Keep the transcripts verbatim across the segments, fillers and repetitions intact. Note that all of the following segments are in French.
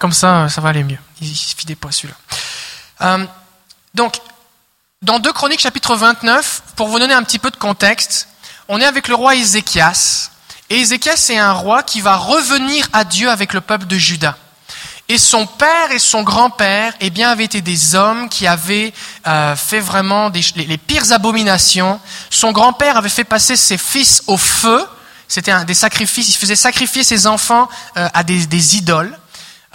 comme ça, ça va aller mieux. Il ne suffit pas celui-là. Euh, donc, dans deux Chroniques, chapitre vingt-neuf, pour vous donner un petit peu de contexte, on est avec le roi Ézéchias. Et Ézéchias est un roi qui va revenir à Dieu avec le peuple de Juda. Et son père et son grand-père, eh bien, avaient été des hommes qui avaient euh, fait vraiment des, les, les pires abominations. Son grand-père avait fait passer ses fils au feu. C'était un des sacrifices. Il faisait sacrifier ses enfants euh, à des, des idoles.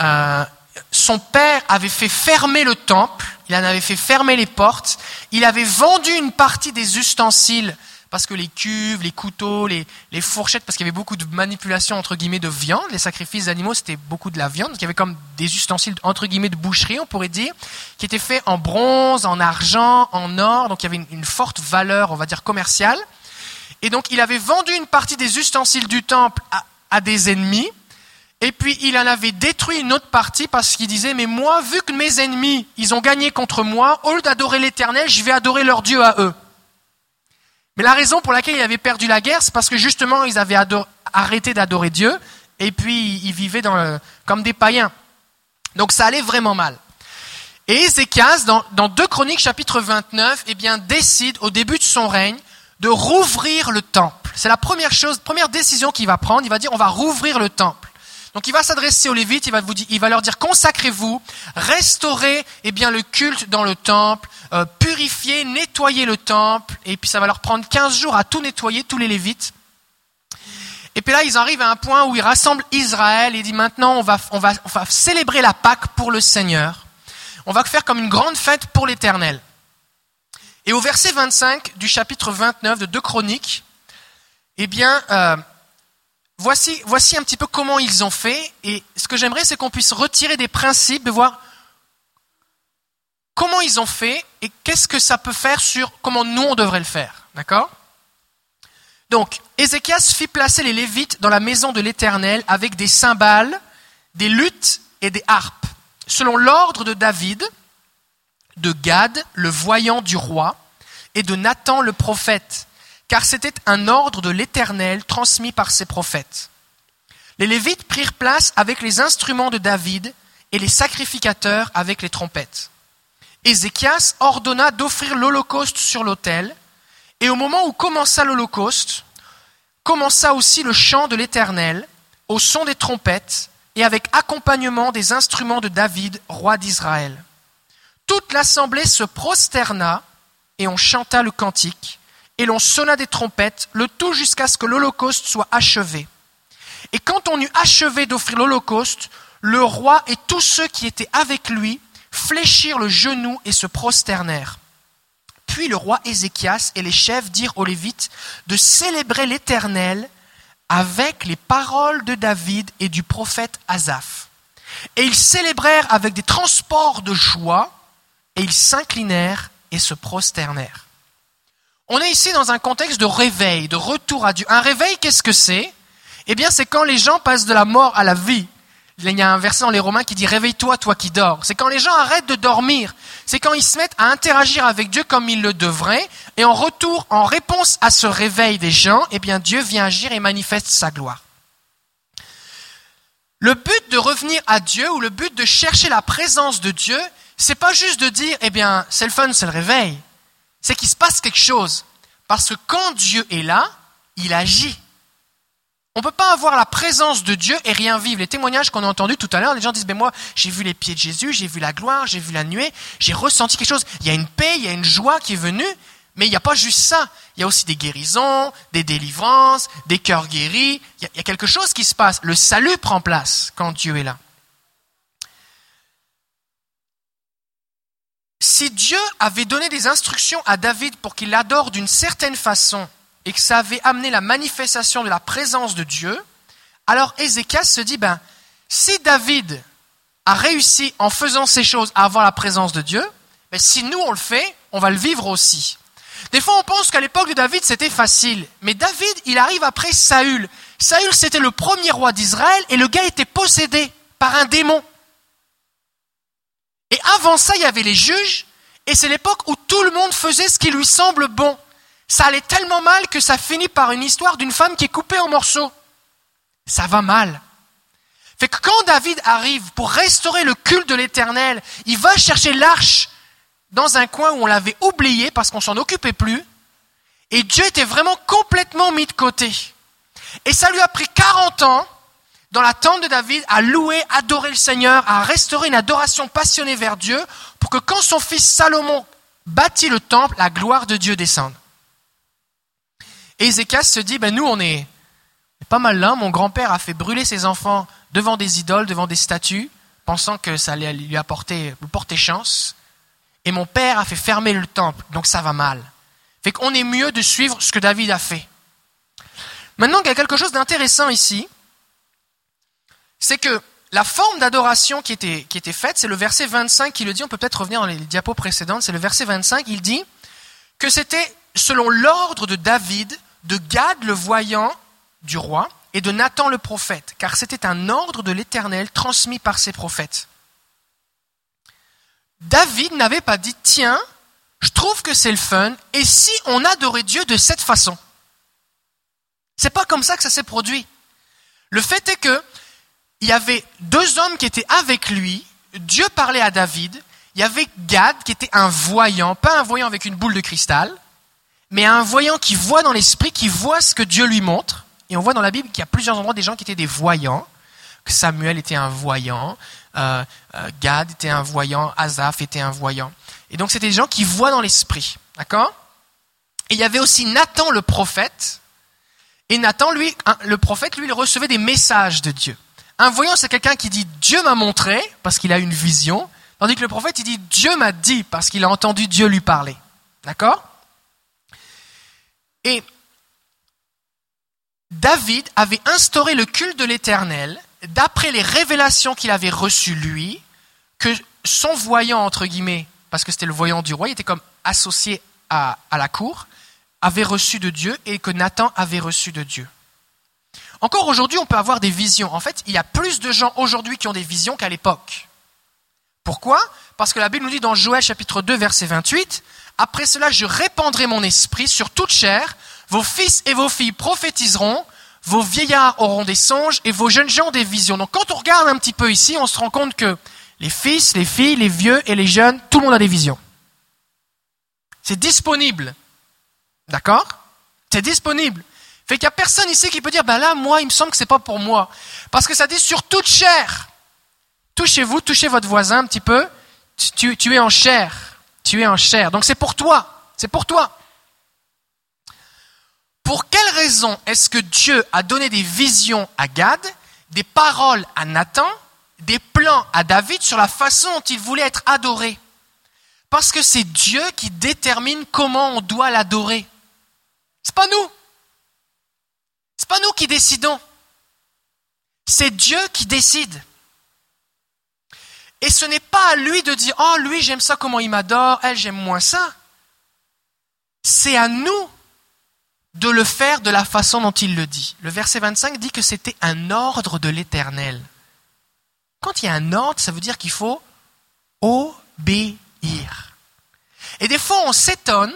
Euh, son père avait fait fermer le temple. Il en avait fait fermer les portes. Il avait vendu une partie des ustensiles parce que les cuves, les couteaux, les, les fourchettes, parce qu'il y avait beaucoup de manipulation entre guillemets de viande, les sacrifices d'animaux c'était beaucoup de la viande, donc il y avait comme des ustensiles entre guillemets de boucherie, on pourrait dire, qui étaient faits en bronze, en argent, en or, donc il y avait une, une forte valeur, on va dire commerciale, et donc il avait vendu une partie des ustensiles du temple à, à des ennemis, et puis il en avait détruit une autre partie parce qu'il disait, mais moi, vu que mes ennemis, ils ont gagné contre moi, au lieu d'adorer l'Éternel, je vais adorer leur Dieu à eux. Mais la raison pour laquelle ils avaient perdu la guerre, c'est parce que justement, ils avaient adoré, arrêté d'adorer Dieu, et puis ils vivaient dans le, comme des païens. Donc ça allait vraiment mal. Et Ézéchias, dans, dans deux Chroniques, chapitre vingt-neuf, eh bien, décide, au début de son règne, de rouvrir le temple. C'est la première chose, première décision qu'il va prendre. Il va dire, on va rouvrir le temple. Donc il va s'adresser aux Lévites, il va, vous dire, il va leur dire, consacrez-vous, restaurez eh bien, le culte dans le temple, euh, purifiez, nettoyez le temple, et puis ça va leur prendre quinze jours à tout nettoyer, tous les Lévites. Et puis là, ils arrivent à un point où ils rassemblent Israël, et ils disent maintenant, on va, on va, on va célébrer la Pâque pour le Seigneur, on va faire comme une grande fête pour l'Éternel. Et au verset vingt-cinq du chapitre vingt-neuf de deux Chroniques, eh bien... Euh, Voici, voici un petit peu comment ils ont fait, et ce que j'aimerais, c'est qu'on puisse retirer des principes, de voir comment ils ont fait et qu'est-ce que ça peut faire sur comment nous on devrait le faire, d'accord ? Donc, Ézéchias fit placer les Lévites dans la maison de l'Éternel avec des cymbales, des luttes et des harpes, selon l'ordre de David, de Gad, le voyant du roi, et de Nathan le prophète. Car c'était un ordre de l'Éternel transmis par ses prophètes. Les Lévites prirent place avec les instruments de David et les sacrificateurs avec les trompettes. Ézéchias ordonna d'offrir l'holocauste sur l'autel, et au moment où commença l'holocauste, commença aussi le chant de l'Éternel au son des trompettes et avec accompagnement des instruments de David, roi d'Israël. Toute l'assemblée se prosterna et on chanta le cantique. Et l'on sonna des trompettes, le tout jusqu'à ce que l'holocauste soit achevé. Et quand on eut achevé d'offrir l'holocauste, le roi et tous ceux qui étaient avec lui fléchirent le genou et se prosternèrent. Puis le roi Ézéchias et les chefs dirent aux Lévites de célébrer l'Éternel avec les paroles de David et du prophète Asaph. Et ils célébrèrent avec des transports de joie, et ils s'inclinèrent et se prosternèrent. On est ici dans un contexte de réveil, de retour à Dieu. Un réveil, qu'est-ce que c'est ? Eh bien, c'est quand les gens passent de la mort à la vie. Il y a un verset dans les Romains qui dit « Réveille-toi, toi qui dors ». C'est quand les gens arrêtent de dormir. C'est quand ils se mettent à interagir avec Dieu comme ils le devraient. Et en retour, en réponse à ce réveil des gens, eh bien, Dieu vient agir et manifeste sa gloire. Le but de revenir à Dieu ou le but de chercher la présence de Dieu, c'est pas juste de dire « Eh bien, c'est le fun, c'est le réveil ». C'est qu'il se passe quelque chose. Parce que quand Dieu est là, il agit. On ne peut pas avoir la présence de Dieu et rien vivre. Les témoignages qu'on a entendus tout à l'heure, les gens disent « Ben moi, j'ai vu les pieds de Jésus, j'ai vu la gloire, j'ai vu la nuée, j'ai ressenti quelque chose. » Il y a une paix, il y a une joie qui est venue, mais il n'y a pas juste ça. Il y a aussi des guérisons, des délivrances, des cœurs guéris. Il y a, il y a quelque chose qui se passe. Le salut prend place quand Dieu est là. Si Dieu avait donné des instructions à David pour qu'il l'adore d'une certaine façon et que ça avait amené la manifestation de la présence de Dieu, alors Ézéchias se dit, ben, si David a réussi en faisant ces choses à avoir la présence de Dieu, ben, si nous on le fait, on va le vivre aussi. Des fois on pense qu'à l'époque de David c'était facile, mais David il arrive après Saül. Saül c'était le premier roi d'Israël et le gars était possédé par un démon. Et avant ça, il y avait les juges, et c'est l'époque où tout le monde faisait ce qui lui semble bon. Ça allait tellement mal que ça finit par une histoire d'une femme qui est coupée en morceaux. Ça va mal. Fait que quand David arrive pour restaurer le culte de l'Éternel, il va chercher l'arche dans un coin où on l'avait oubliée parce qu'on s'en occupait plus. Et Dieu était vraiment complètement mis de côté. Et ça lui a pris quarante ans, dans la tente de David, à louer, adorer le Seigneur, à restaurer une adoration passionnée vers Dieu, pour que quand son fils Salomon bâtit le temple, la gloire de Dieu descende. Et Ézéchias se dit, ben nous on est pas mal là, mon grand-père a fait brûler ses enfants devant des idoles, devant des statues, pensant que ça allait lui apporter, lui porter chance, et mon père a fait fermer le temple, donc ça va mal. Fait qu'on est mieux de suivre ce que David a fait. Maintenant, il y a quelque chose d'intéressant ici, c'est que la forme d'adoration qui était, qui était faite, c'est le verset vingt-cinq qui le dit, on peut peut-être revenir dans les diapos précédentes, c'est le verset vingt-cinq, il dit que c'était selon l'ordre de David, de Gad le voyant du roi et de Nathan le prophète, car c'était un ordre de l'Éternel transmis par ses prophètes. David n'avait pas dit, tiens, je trouve que c'est le fun, et si on adorait Dieu de cette façon? C'est pas comme ça que ça s'est produit. Le fait est que il y avait deux hommes qui étaient avec lui, Dieu parlait à David, il y avait Gad qui était un voyant, pas un voyant avec une boule de cristal, mais un voyant qui voit dans l'esprit, qui voit ce que Dieu lui montre. Et on voit dans la Bible qu'il y a plusieurs endroits des gens qui étaient des voyants, que Samuel était un voyant, euh, euh, Gad était un voyant, Asaph était un voyant. Et donc c'était des gens qui voient dans l'esprit, d'accord? Et il y avait aussi Nathan le prophète, et Nathan, lui, le prophète, lui, il recevait des messages de Dieu. Un voyant, c'est quelqu'un qui dit « Dieu m'a montré » parce qu'il a une vision, tandis que le prophète, il dit « Dieu m'a dit » parce qu'il a entendu Dieu lui parler, d'accord? Et David avait instauré le culte de l'Éternel d'après les révélations qu'il avait reçues lui, que son voyant, entre guillemets, parce que c'était le voyant du roi, il était comme associé à, à la cour, avait reçu de Dieu et que Nathan avait reçu de Dieu. Encore aujourd'hui, on peut avoir des visions. En fait, il y a plus de gens aujourd'hui qui ont des visions qu'à l'époque. Pourquoi ? Parce que la Bible nous dit dans Joël chapitre deux, verset vingt-huit, « Après cela, je répandrai mon esprit sur toute chair, vos fils et vos filles prophétiseront, vos vieillards auront des songes et vos jeunes gens des visions. » Donc quand on regarde un petit peu ici, on se rend compte que les fils, les filles, les vieux et les jeunes, tout le monde a des visions. C'est disponible. D'accord ? C'est disponible. Fait qu'il n'y a personne ici qui peut dire, ben là, moi, il me semble que c'est pas pour moi. Parce que ça dit sur toute chair. Touchez-vous, touchez votre voisin un petit peu. Tu, tu, tu es en chair. Tu es en chair. Donc c'est pour toi. C'est pour toi. Pour quelle raison est-ce que Dieu a donné des visions à Gad, des paroles à Nathan, des plans à David sur la façon dont il voulait être adoré ? Parce que c'est Dieu qui détermine comment on doit l'adorer. C'est pas nous. C'est pas nous qui décidons. C'est Dieu qui décide. Et ce n'est pas à lui de dire « Oh, lui, j'aime ça, comment il m'adore. Elle, j'aime moins ça. » C'est à nous de le faire de la façon dont il le dit. Le verset vingt-cinq dit que c'était un ordre de l'Éternel. Quand il y a un ordre, ça veut dire qu'il faut obéir. Et des fois, on s'étonne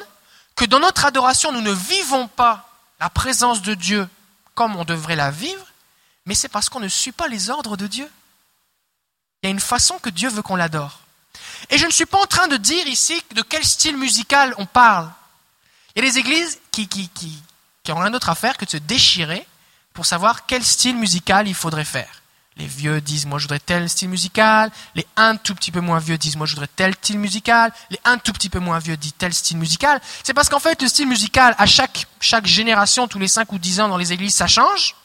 que dans notre adoration, nous ne vivons pas la présence de Dieu comme on devrait la vivre, mais c'est parce qu'on ne suit pas les ordres de Dieu. Il y a une façon que Dieu veut qu'on l'adore. Et je ne suis pas en train de dire ici de quel style musical on parle. Il y a des églises qui, qui, qui, qui ont rien d'autre à faire que de se déchirer pour savoir quel style musical il faudrait faire. Les vieux disent « moi je voudrais tel style musical », les un tout petit peu moins vieux disent « moi je voudrais tel style musical », les un tout petit peu moins vieux disent « tel style musical ». C'est parce qu'en fait le style musical, à chaque, chaque génération, tous les cinq ou dix ans dans les églises, ça change.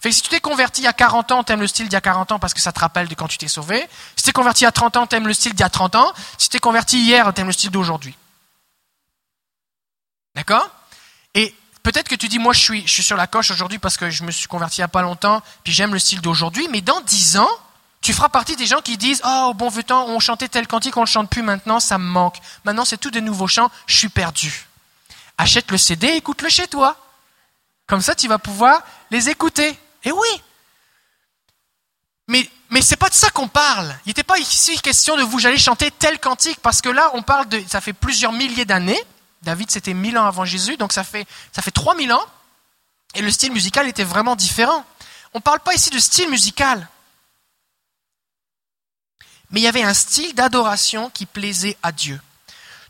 Fait que si tu t'es converti il y a quarante ans, t'aimes le style d'il y a quarante ans parce que ça te rappelle de quand tu t'es sauvé. Si t'es converti il y a trente ans, t'aimes le style d'il y a trente ans. Si t'es converti hier, t'aimes le style d'aujourd'hui. D'accord ? Et peut-être que tu dis, moi je suis, je suis sur la coche aujourd'hui parce que je me suis converti il n'y a pas longtemps, puis j'aime le style d'aujourd'hui, mais dans dix ans, tu feras partie des gens qui disent, oh bon vieux temps, on chantait tel cantique, on ne le chante plus maintenant, ça me manque. Maintenant c'est tous des nouveaux chants, je suis perdu. Achète le C D, écoute-le chez toi. Comme ça tu vas pouvoir les écouter. Et oui. Mais, mais c'est pas de ça qu'on parle. Il n'était pas ici question de vous, j'allais chanter tel cantique, parce que là on parle de, ça fait plusieurs milliers d'années, David, c'était mille ans avant Jésus, donc ça fait, ça fait trois mille ans, et le style musical était vraiment différent. On ne parle pas ici de style musical, mais il y avait un style d'adoration qui plaisait à Dieu.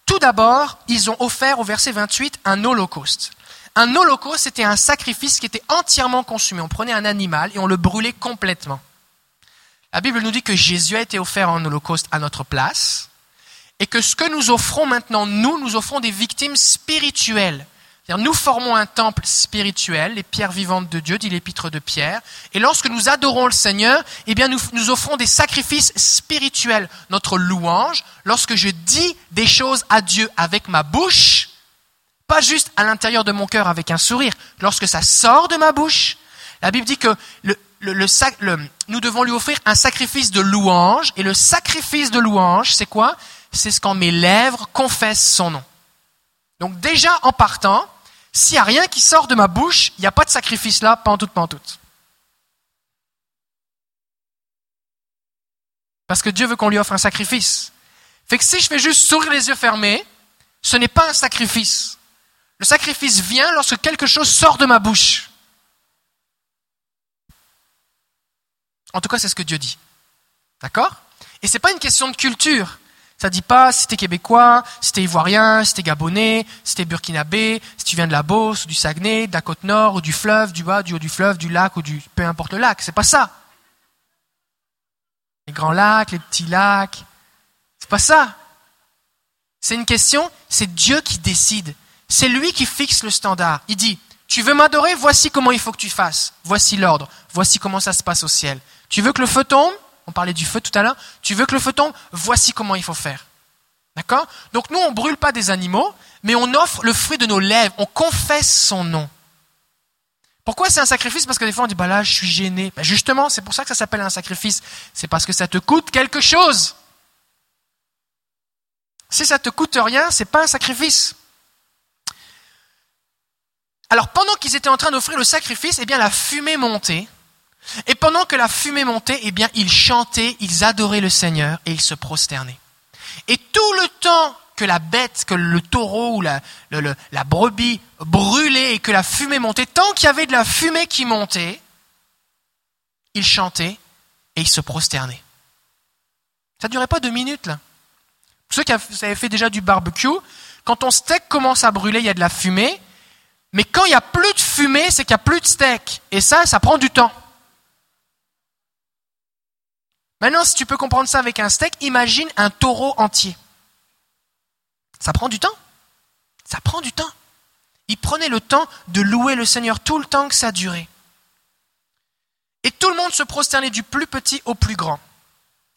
Tout d'abord, ils ont offert, au verset vingt-huit, un holocauste. Un holocauste, c'était un sacrifice qui était entièrement consumé. On prenait un animal et on le brûlait complètement. La Bible nous dit que Jésus a été offert en holocauste à notre place et que ce que nous offrons maintenant, nous, nous offrons des victimes spirituelles. C'est-à-dire nous formons un temple spirituel, les pierres vivantes de Dieu, dit l'épître de Pierre. Et lorsque nous adorons le Seigneur, eh bien nous, nous offrons des sacrifices spirituels. Notre louange, lorsque je dis des choses à Dieu avec ma bouche, pas juste à l'intérieur de mon cœur avec un sourire, lorsque ça sort de ma bouche, la Bible dit que le, le, le, le, nous devons lui offrir un sacrifice de louange. Et le sacrifice de louange, c'est quoi ? C'est ce quand mes lèvres confessent son nom. Donc déjà, en partant, s'il n'y a rien qui sort de ma bouche, il n'y a pas de sacrifice là, pantoute, pantoute. Parce que Dieu veut qu'on lui offre un sacrifice. Fait que si je fais juste sourire les yeux fermés, ce n'est pas un sacrifice. Le sacrifice vient lorsque quelque chose sort de ma bouche. En tout cas, c'est ce que Dieu dit. D'accord ? Et ce n'est pas une question de culture. Ça ne dit pas si t'es québécois, si t'es ivoirien, si t'es gabonais, si t'es burkinabé, si tu viens de la Beauce, ou du Saguenay, de la côte nord, ou du fleuve, du bas, du haut du fleuve, du lac, ou du peu importe le lac. C'est pas ça. Les grands lacs, les petits lacs. C'est pas ça. C'est une question, c'est Dieu qui décide. C'est lui qui fixe le standard. Il dit, tu veux m'adorer, voici comment il faut que tu fasses. Voici l'ordre. Voici comment ça se passe au ciel. Tu veux que le feu tombe ? On parlait du feu tout à l'heure. Tu veux que le feu tombe ? Voici comment il faut faire. D'accord ? Donc nous, on ne brûle pas des animaux, mais on offre le fruit de nos lèvres. On confesse son nom. Pourquoi c'est un sacrifice ? Parce que des fois, on dit, bah là, je suis gêné. Ben justement, c'est pour ça que ça s'appelle un sacrifice. C'est parce que ça te coûte quelque chose. Si ça ne te coûte rien, ce n'est pas un sacrifice. Alors, pendant qu'ils étaient en train d'offrir le sacrifice, eh bien, la fumée montait. Et pendant que la fumée montait, eh bien, ils chantaient, ils adoraient le Seigneur et ils se prosternaient. Et tout le temps que la bête, que le taureau ou la, le, le, la brebis brûlait et que la fumée montait, tant qu'il y avait de la fumée qui montait, ils chantaient et ils se prosternaient. Ça ne durait pas deux minutes, là. Pour ceux qui avaient fait déjà du barbecue, quand ton steak commence à brûler, il y a de la fumée. Mais quand il n'y a plus de fumée, c'est qu'il n'y a plus de steak. Et ça, ça prend du temps. Maintenant, si tu peux comprendre ça avec un steak, imagine un taureau entier. Ça prend du temps. Ça prend du temps. Il prenait le temps de louer le Seigneur tout le temps que ça durait. Et tout le monde se prosternait du plus petit au plus grand.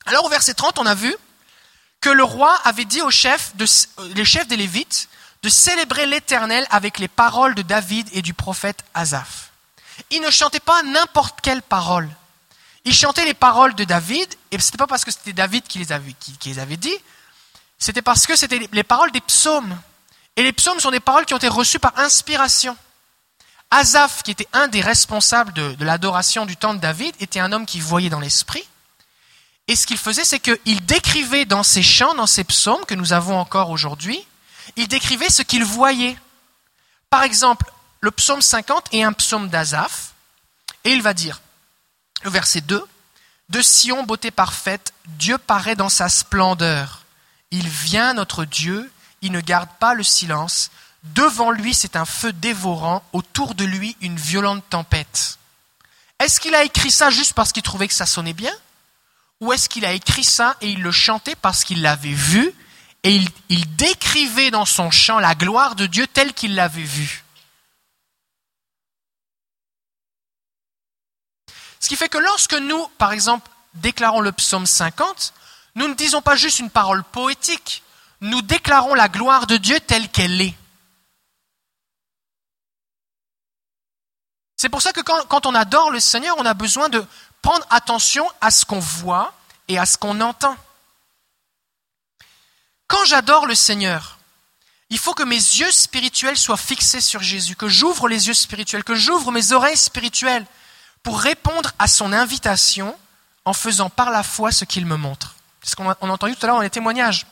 Alors au verset trente, on a vu que le roi avait dit aux chefs, de, les chefs des Lévites, de célébrer l'Éternel avec les paroles de David et du prophète Asaph. Ils ne chantaient pas n'importe quelle parole. Ils chantaient les paroles de David, et ce n'était pas parce que c'était David qui les avait, qui, qui les avait dit, c'était parce que c'était les paroles des psaumes. Et les psaumes sont des paroles qui ont été reçues par inspiration. Asaph, qui était un des responsables de, de l'adoration du temple de David, était un homme qui voyait dans l'esprit. Et ce qu'il faisait, c'est qu'il décrivait dans ses chants, dans ses psaumes que nous avons encore aujourd'hui, il décrivait ce qu'il voyait. Par exemple, le psaume cinquante est un psaume d'Asaph, et il va dire... Le verset deux, « De Sion, beauté parfaite, Dieu paraît dans sa splendeur. Il vient, notre Dieu, il ne garde pas le silence. Devant lui, c'est un feu dévorant, autour de lui, une violente tempête. » Est-ce qu'il a écrit ça juste parce qu'il trouvait que ça sonnait bien ? Ou est-ce qu'il a écrit ça et il le chantait parce qu'il l'avait vu et il, il décrivait dans son chant la gloire de Dieu telle qu'il l'avait vue ? Ce qui fait que lorsque nous, par exemple, déclarons le psaume cinquante, nous ne disons pas juste une parole poétique, nous déclarons la gloire de Dieu telle qu'elle est. C'est pour ça que quand, quand on adore le Seigneur, on a besoin de prendre attention à ce qu'on voit et à ce qu'on entend. Quand j'adore le Seigneur, il faut que mes yeux spirituels soient fixés sur Jésus, que j'ouvre les yeux spirituels, que j'ouvre mes oreilles spirituelles, pour répondre à son invitation en faisant par la foi ce qu'il me montre. C'est ce qu'on a, on a entendu tout à l'heure dans les témoignages.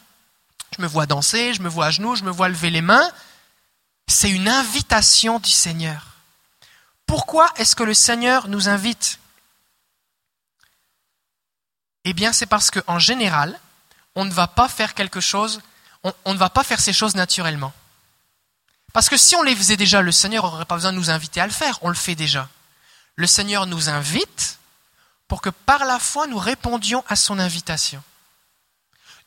Je me vois danser, je me vois à genoux, je me vois lever les mains. C'est une invitation du Seigneur. Pourquoi est-ce que le Seigneur nous invite ? Eh bien, c'est parce qu'en général, on ne va pas faire quelque chose, on, on ne va pas faire ces choses naturellement. Parce que si on les faisait déjà, le Seigneur n'aurait pas besoin de nous inviter à le faire, on le fait déjà. Le Seigneur nous invite pour que par la foi, nous répondions à son invitation.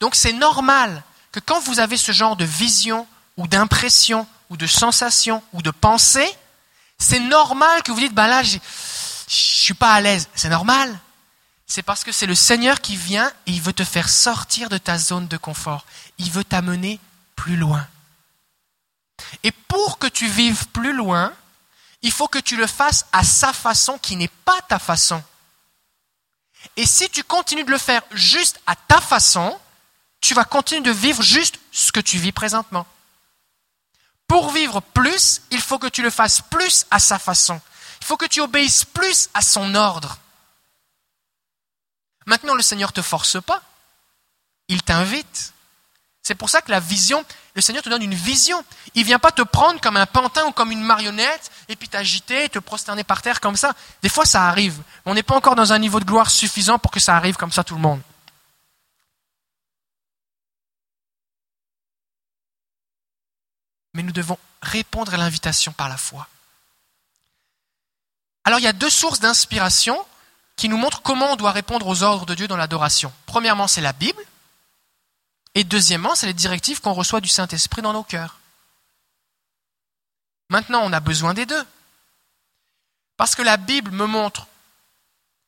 Donc c'est normal que quand vous avez ce genre de vision ou d'impression ou de sensation ou de pensée, c'est normal que vous dites, ben là, je ne suis pas à l'aise. C'est normal. C'est parce que c'est le Seigneur qui vient et il veut te faire sortir de ta zone de confort. Il veut t'amener plus loin. Et pour que tu vives plus loin, il faut que tu le fasses à sa façon qui n'est pas ta façon. Et si tu continues de le faire juste à ta façon, tu vas continuer de vivre juste ce que tu vis présentement. Pour vivre plus, il faut que tu le fasses plus à sa façon. Il faut que tu obéisses plus à son ordre. Maintenant, le Seigneur ne te force pas. Il t'invite. C'est pour ça que la vision, le Seigneur te donne une vision. Il ne vient pas te prendre comme un pantin ou comme une marionnette et puis t'agiter et te prosterner par terre comme ça. Des fois, ça arrive. On n'est pas encore dans un niveau de gloire suffisant pour que ça arrive comme ça tout le monde. Mais nous devons répondre à l'invitation par la foi. Alors, il y a deux sources d'inspiration qui nous montrent comment on doit répondre aux ordres de Dieu dans l'adoration. Premièrement, c'est la Bible. Et deuxièmement, c'est les directives qu'on reçoit du Saint-Esprit dans nos cœurs. Maintenant, on a besoin des deux. Parce que la Bible me montre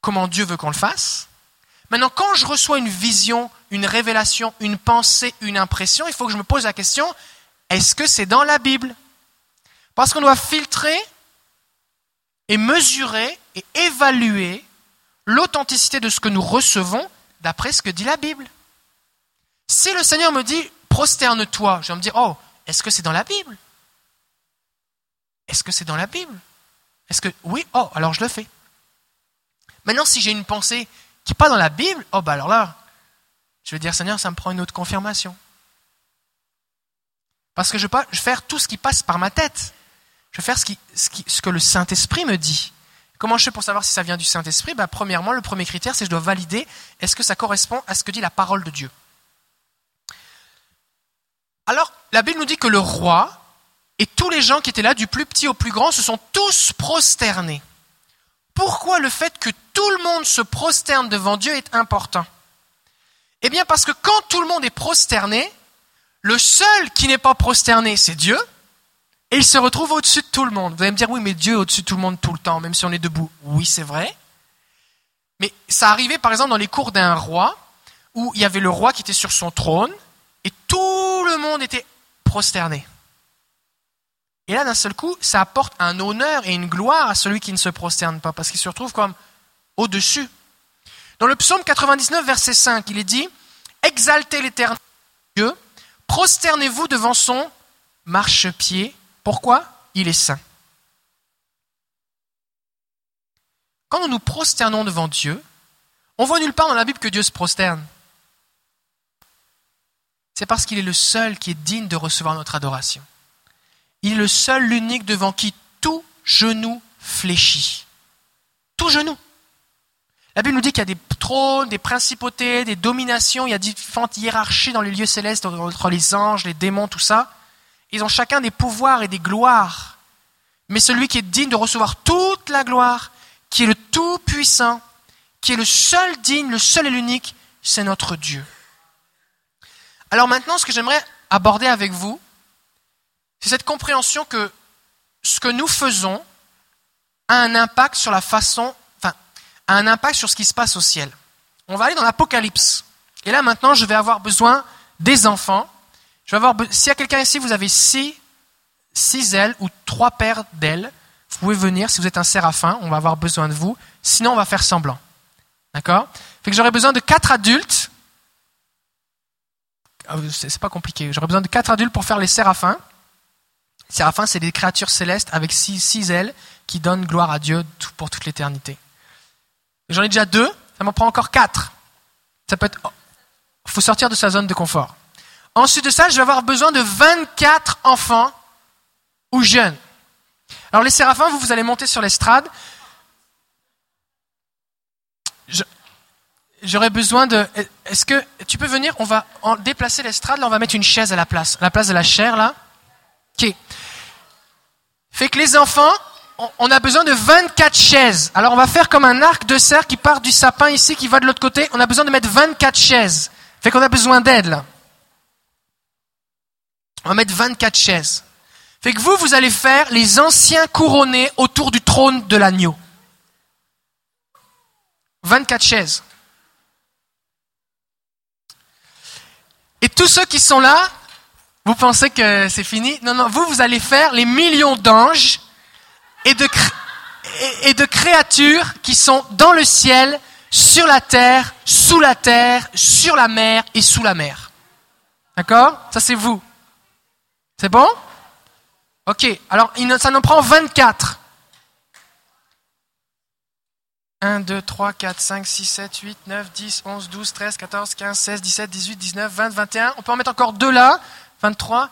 comment Dieu veut qu'on le fasse. Maintenant, quand je reçois une vision, une révélation, une pensée, une impression, il faut que je me pose la question, est-ce que c'est dans la Bible ? Parce qu'on doit filtrer et mesurer et évaluer l'authenticité de ce que nous recevons d'après ce que dit la Bible. Si le Seigneur me dit « prosterne-toi », je vais me dire « oh, est-ce que c'est dans la Bible ?» Est-ce que c'est dans la Bible ? Est-ce que oui ? Oh, alors je le fais. Maintenant, si j'ai une pensée qui n'est pas dans la Bible, oh, bah alors là, je vais dire « Seigneur, ça me prend une autre confirmation. » Parce que je vais faire tout ce qui passe par ma tête. Je vais faire ce, qui, ce, qui, ce que le Saint-Esprit me dit. Comment je fais pour savoir si ça vient du Saint-Esprit ? Ben, premièrement, le premier critère, c'est que je dois valider est-ce que ça correspond à ce que dit la parole de Dieu. Alors, la Bible nous dit que le roi et tous les gens qui étaient là, du plus petit au plus grand, se sont tous prosternés. Pourquoi le fait que tout le monde se prosterne devant Dieu est important ? Eh bien, parce que quand tout le monde est prosterné, le seul qui n'est pas prosterné, c'est Dieu, et il se retrouve au-dessus de tout le monde. Vous allez me dire, oui, mais Dieu est au-dessus de tout le monde tout le temps, même si on est debout. Oui, c'est vrai. Mais ça arrivait, par exemple, dans les cours d'un roi, où il y avait le roi qui était sur son trône, et tout le monde était prosterné. Et là, d'un seul coup, ça apporte un honneur et une gloire à celui qui ne se prosterne pas, parce qu'il se retrouve comme au-dessus. Dans le psaume quatre-vingt-dix-neuf, verset cinq, il est dit « Exaltez l'Éternel Dieu, prosternez-vous devant son marchepied. » Pourquoi ? Il est saint. Quand nous nous prosternons devant Dieu, on voit nulle part dans la Bible que Dieu se prosterne. C'est parce qu'il est le seul qui est digne de recevoir notre adoration. Il est le seul, l'unique devant qui tout genou fléchit. Tout genou. La Bible nous dit qu'il y a des trônes, des principautés, des dominations, il y a différentes hiérarchies dans les lieux célestes, entre les anges, les démons, tout ça. Ils ont chacun des pouvoirs et des gloires. Mais celui qui est digne de recevoir toute la gloire, qui est le tout-puissant, qui est le seul digne, le seul et l'unique, c'est notre Dieu. Alors maintenant, ce que j'aimerais aborder avec vous, c'est cette compréhension que ce que nous faisons a un impact sur la façon, enfin, a un impact sur ce qui se passe au ciel. On va aller dans l'Apocalypse. Et là, maintenant, je vais avoir besoin des enfants. Je vais avoir be- S'il y a quelqu'un ici, vous avez six, six ailes ou trois paires d'ailes. Vous pouvez venir. Si vous êtes un séraphin, on va avoir besoin de vous. Sinon, on va faire semblant. D'accord ? Fait que j'aurais besoin de quatre adultes. C'est pas compliqué. J'aurais besoin de quatre adultes pour faire les séraphins. Les séraphins, c'est des créatures célestes avec six, six ailes qui donnent gloire à Dieu pour toute l'éternité. J'en ai déjà deux. Ça m'en prend encore quatre. Ça peut être... faut sortir de sa zone de confort. Ensuite de ça, je vais avoir besoin de vingt-quatre enfants ou jeunes. Alors les séraphins, vous, vous allez monter sur l'estrade. Je... J'aurais besoin de... Est-ce que tu peux venir? On va en déplacer l'estrade. Là, on va mettre une chaise à la place. À la place de la chaire, là. OK. Fait que les enfants, on a besoin de vingt-quatre chaises. Alors, on va faire comme un arc de cercle qui part du sapin ici, qui va de l'autre côté. On a besoin de mettre vingt-quatre chaises. Fait qu'on a besoin d'aide, là. On va mettre vingt-quatre chaises. Fait que vous, vous allez faire les anciens couronnés autour du trône de l'agneau. vingt-quatre chaises. Et tous ceux qui sont là, vous pensez que c'est fini? Non, non, vous, vous allez faire les millions d'anges et de, et de créatures qui sont dans le ciel, sur la terre, sous la terre, sur la mer et sous la mer. D'accord? Ça, c'est vous. C'est bon? Ok. Alors, ça nous prend vingt-quatre. un, deux, trois, quatre, cinq, six, sept, huit, neuf, dix, onze, douze, treize, quatorze, quinze, seize, dix-sept, dix-huit, dix-neuf, vingt, vingt et un. On peut en mettre encore deux là, vingt-trois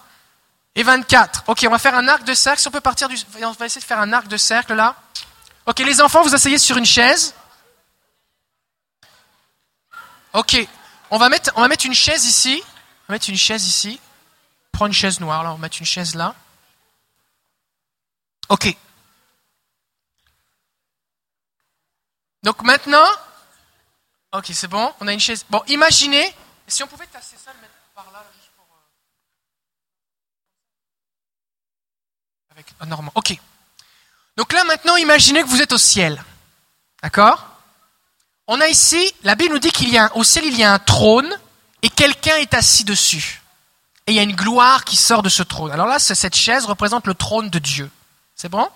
et vingt-quatre. Ok, on va faire un arc de cercle. Si on peut partir du... On va essayer de faire un arc de cercle là. Ok, les enfants, vous asseyez sur une chaise. Ok, on va mettre, on va mettre une chaise ici. On va mettre une chaise ici. On prend une chaise noire là, on va mettre une chaise là. Ok. Donc maintenant, ok, c'est bon, on a une chaise. Bon, imaginez, si on pouvait tasser ça, le mettre par là, là juste pour... Euh... Avec un Normand, ok. Donc là maintenant, imaginez que vous êtes au ciel, d'accord? On a ici, la Bible nous dit qu'il y a, un, au ciel, il y a un trône et quelqu'un est assis dessus. Et il y a une gloire qui sort de ce trône. Alors là, cette chaise représente le trône de Dieu, c'est bon?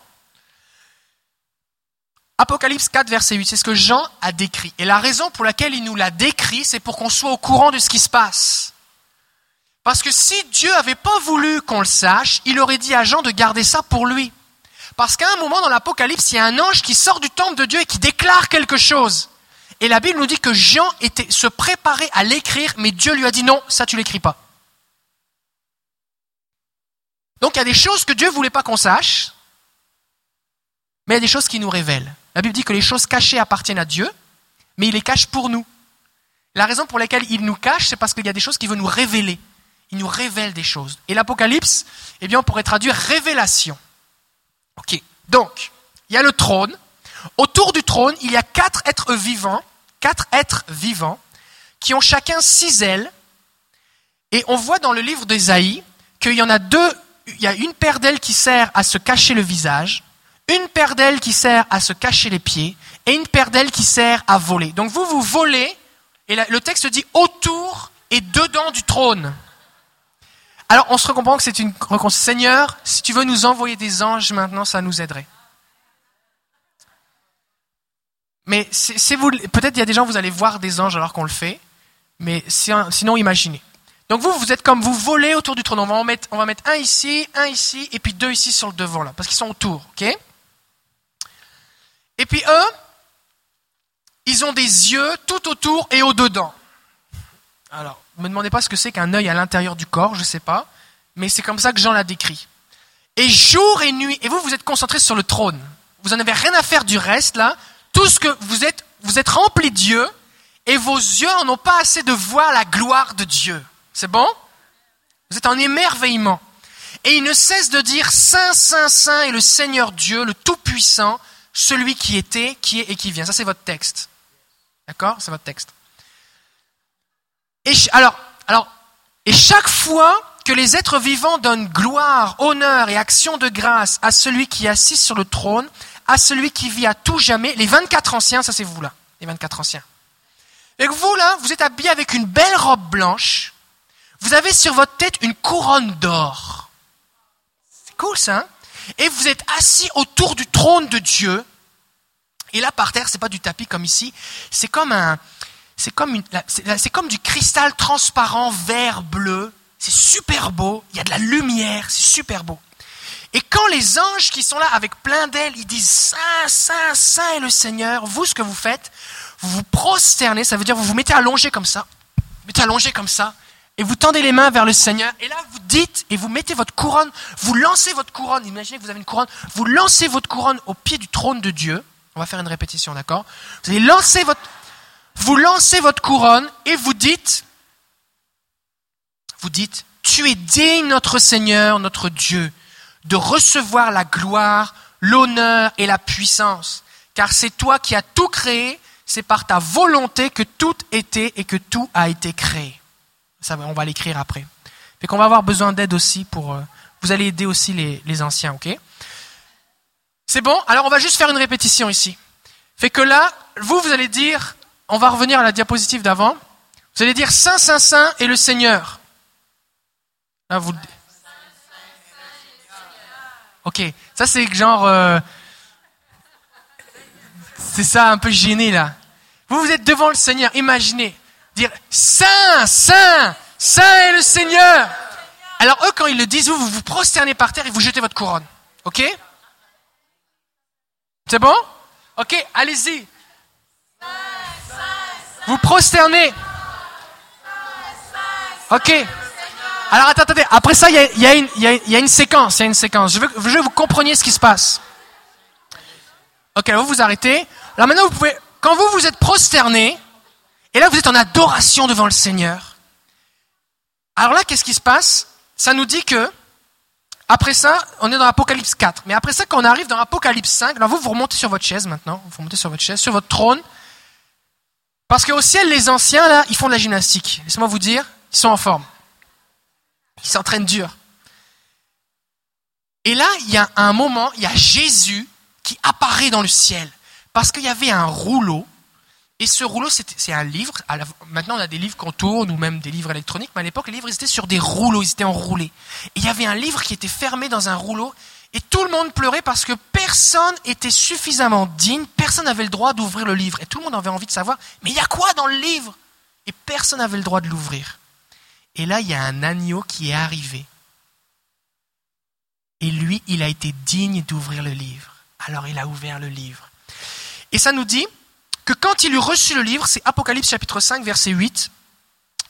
Apocalypse quatre, verset huit, c'est ce que Jean a décrit. Et la raison pour laquelle il nous l'a décrit, c'est pour qu'on soit au courant de ce qui se passe. Parce que si Dieu n'avait pas voulu qu'on le sache, il aurait dit à Jean de garder ça pour lui. Parce qu'à un moment dans l'Apocalypse, il y a un ange qui sort du temple de Dieu et qui déclare quelque chose. Et la Bible nous dit que Jean était, se préparait à l'écrire, mais Dieu lui a dit non, ça tu l'écris pas. Donc il y a des choses que Dieu ne voulait pas qu'on sache, mais il y a des choses qui nous révèlent. La Bible dit que les choses cachées appartiennent à Dieu, mais il les cache pour nous. La raison pour laquelle il nous cache, c'est parce qu'il y a des choses qu'il veut nous révéler. Il nous révèle des choses. Et l'Apocalypse, eh bien, on pourrait traduire révélation. Ok. Donc, il y a le trône. Autour du trône, il y a quatre êtres vivants, quatre êtres vivants, qui ont chacun six ailes. Et on voit dans le livre d'Ésaïe qu'il y en a deux. Il y a une paire d'ailes qui sert à se cacher le visage. Une paire d'ailes qui sert à se cacher les pieds et une paire d'ailes qui sert à voler. Donc vous, vous volez, et le texte dit autour et dedans du trône. Alors on se recomprend que c'est une réponse. Seigneur, si tu veux nous envoyer des anges maintenant, ça nous aiderait. Mais si, si vous, peut-être il y a des gens, vous allez voir des anges alors qu'on le fait, mais si, sinon imaginez. Donc vous, vous êtes comme vous volez autour du trône. On va en mettre, on va mettre un ici, un ici, et puis deux ici sur le devant là, parce qu'ils sont autour, ok ? Et puis eux, ils ont des yeux tout autour et au-dedans. Alors, ne me demandez pas ce que c'est qu'un œil à l'intérieur du corps, je ne sais pas. Mais c'est comme ça que Jean l'a décrit. Et jour et nuit, et vous, vous êtes concentrés sur le trône. Vous n'en avez rien à faire du reste, là. Tout ce que vous êtes, vous êtes remplis de Dieu, et vos yeux n'en ont pas assez de voir la gloire de Dieu. C'est bon? Vous êtes en émerveillement. Et il ne cesse de dire, Saint, Saint, Saint, et le Seigneur Dieu, le Tout-Puissant, celui qui était, qui est et qui vient. Ça, c'est votre texte. D'accord? C'est votre texte. Et, alors, alors, et chaque fois que les êtres vivants donnent gloire, honneur et action de grâce à celui qui est assis sur le trône, à celui qui vit à tout jamais, les vingt-quatre anciens, ça c'est vous là, les vingt-quatre anciens. Et vous là, vous êtes habillés avec une belle robe blanche, vous avez sur votre tête une couronne d'or. C'est cool ça, hein? Et vous êtes assis autour du trône de Dieu. Et là, par terre, c'est pas du tapis comme ici. C'est comme un, c'est comme une, c'est, c'est comme du cristal transparent vert bleu. C'est super beau. Il y a de la lumière. C'est super beau. Et quand les anges qui sont là avec plein d'ailes, ils disent Saint, Saint, Saint est le Seigneur. Vous, ce que vous faites, vous vous prosternez. Ça veut dire vous vous mettez allongé comme ça, vous vous mettez allongé comme ça. Et vous tendez les mains vers le Seigneur, et là vous dites, et vous mettez votre couronne, vous lancez votre couronne, imaginez que vous avez une couronne, vous lancez votre couronne au pied du trône de Dieu, on va faire une répétition, d'accord? Vous allez lancer votre, vous lancez votre couronne et vous dites, vous dites, tu es digne, notre Seigneur, notre Dieu, de recevoir la gloire, l'honneur et la puissance, car c'est toi qui as tout créé, c'est par ta volonté que tout était et que tout a été créé. Ça, on va l'écrire après. Fait qu'on va avoir besoin d'aide aussi pour... Euh, vous allez aider aussi les, les anciens, ok? C'est bon? Alors, on va juste faire une répétition ici. Fait que là, vous, vous allez dire... On va revenir à la diapositive d'avant. Vous allez dire « Saint, Saint, Saint et le Seigneur ». Là, vous... Ok, ça c'est genre... Euh... C'est ça, un peu gêné là. Vous, vous êtes devant le Seigneur, imaginez. Dire « Saint, Saint, Saint et le Seigneur ». Alors eux, quand ils le disent, vous, vous vous prosternez par terre et vous jetez votre couronne. Ok? C'est bon? Ok, allez-y. Vous prosternez. Ok. Alors attends, attendez. Après ça, il y a, y, a y, y a une séquence. Il y a une séquence. Je veux, je veux que vous compreniez ce qui se passe. Ok, vous vous arrêtez. Là maintenant, vous pouvez. Quand vous vous êtes prosterné, et là vous êtes en adoration devant le Seigneur. Alors là, qu'est-ce qui se passe? Ça nous dit que après ça, on est dans l'Apocalypse quatre. Mais après ça, quand on arrive dans l'Apocalypse cinq, alors vous vous remontez sur votre chaise maintenant. Vous remontez sur votre chaise, sur votre trône. Parce qu'au ciel, les anciens, là, ils font de la gymnastique. Laissez-moi vous dire, ils sont en forme. Ils s'entraînent dur. Et là, il y a un moment, il y a Jésus qui apparaît dans le ciel. Parce qu'il y avait un rouleau. Et ce rouleau, c'est, c'est un livre. Maintenant, on a des livres qu'on tourne, ou même des livres électroniques. Mais à l'époque, les livres, ils étaient sur des rouleaux. Ils étaient enroulés. Et il y avait un livre qui était fermé dans un rouleau. Et tout le monde pleurait parce que personne n'était suffisamment digne, personne n'avait le droit d'ouvrir le livre. Et tout le monde avait envie de savoir, mais il y a quoi dans le livre? Et personne n'avait le droit de l'ouvrir. Et là, il y a un agneau qui est arrivé. Et lui, il a été digne d'ouvrir le livre. Alors, il a ouvert le livre. Et ça nous dit que quand il eut reçu le livre, c'est Apocalypse chapitre cinq, verset huit,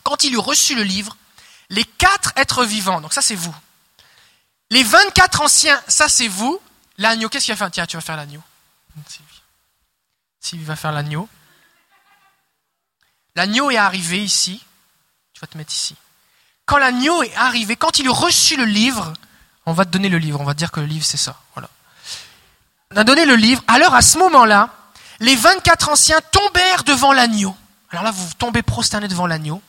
quand il eut reçu le livre, les quatre êtres vivants, donc ça c'est vous, les vingt-quatre anciens, ça c'est vous. L'agneau, qu'est-ce qu'il va faire? Tiens, tu vas faire l'agneau. Sylvie. Sylvie va faire l'agneau. L'agneau est arrivé ici. Tu vas te mettre ici. Quand l'agneau est arrivé, quand il a reçu le livre, on va te donner le livre, on va te dire que le livre c'est ça. Voilà. On a donné le livre. Alors à ce moment-là, les vingt-quatre anciens tombèrent devant l'agneau. Alors là, vous tombez prosternés devant l'agneau.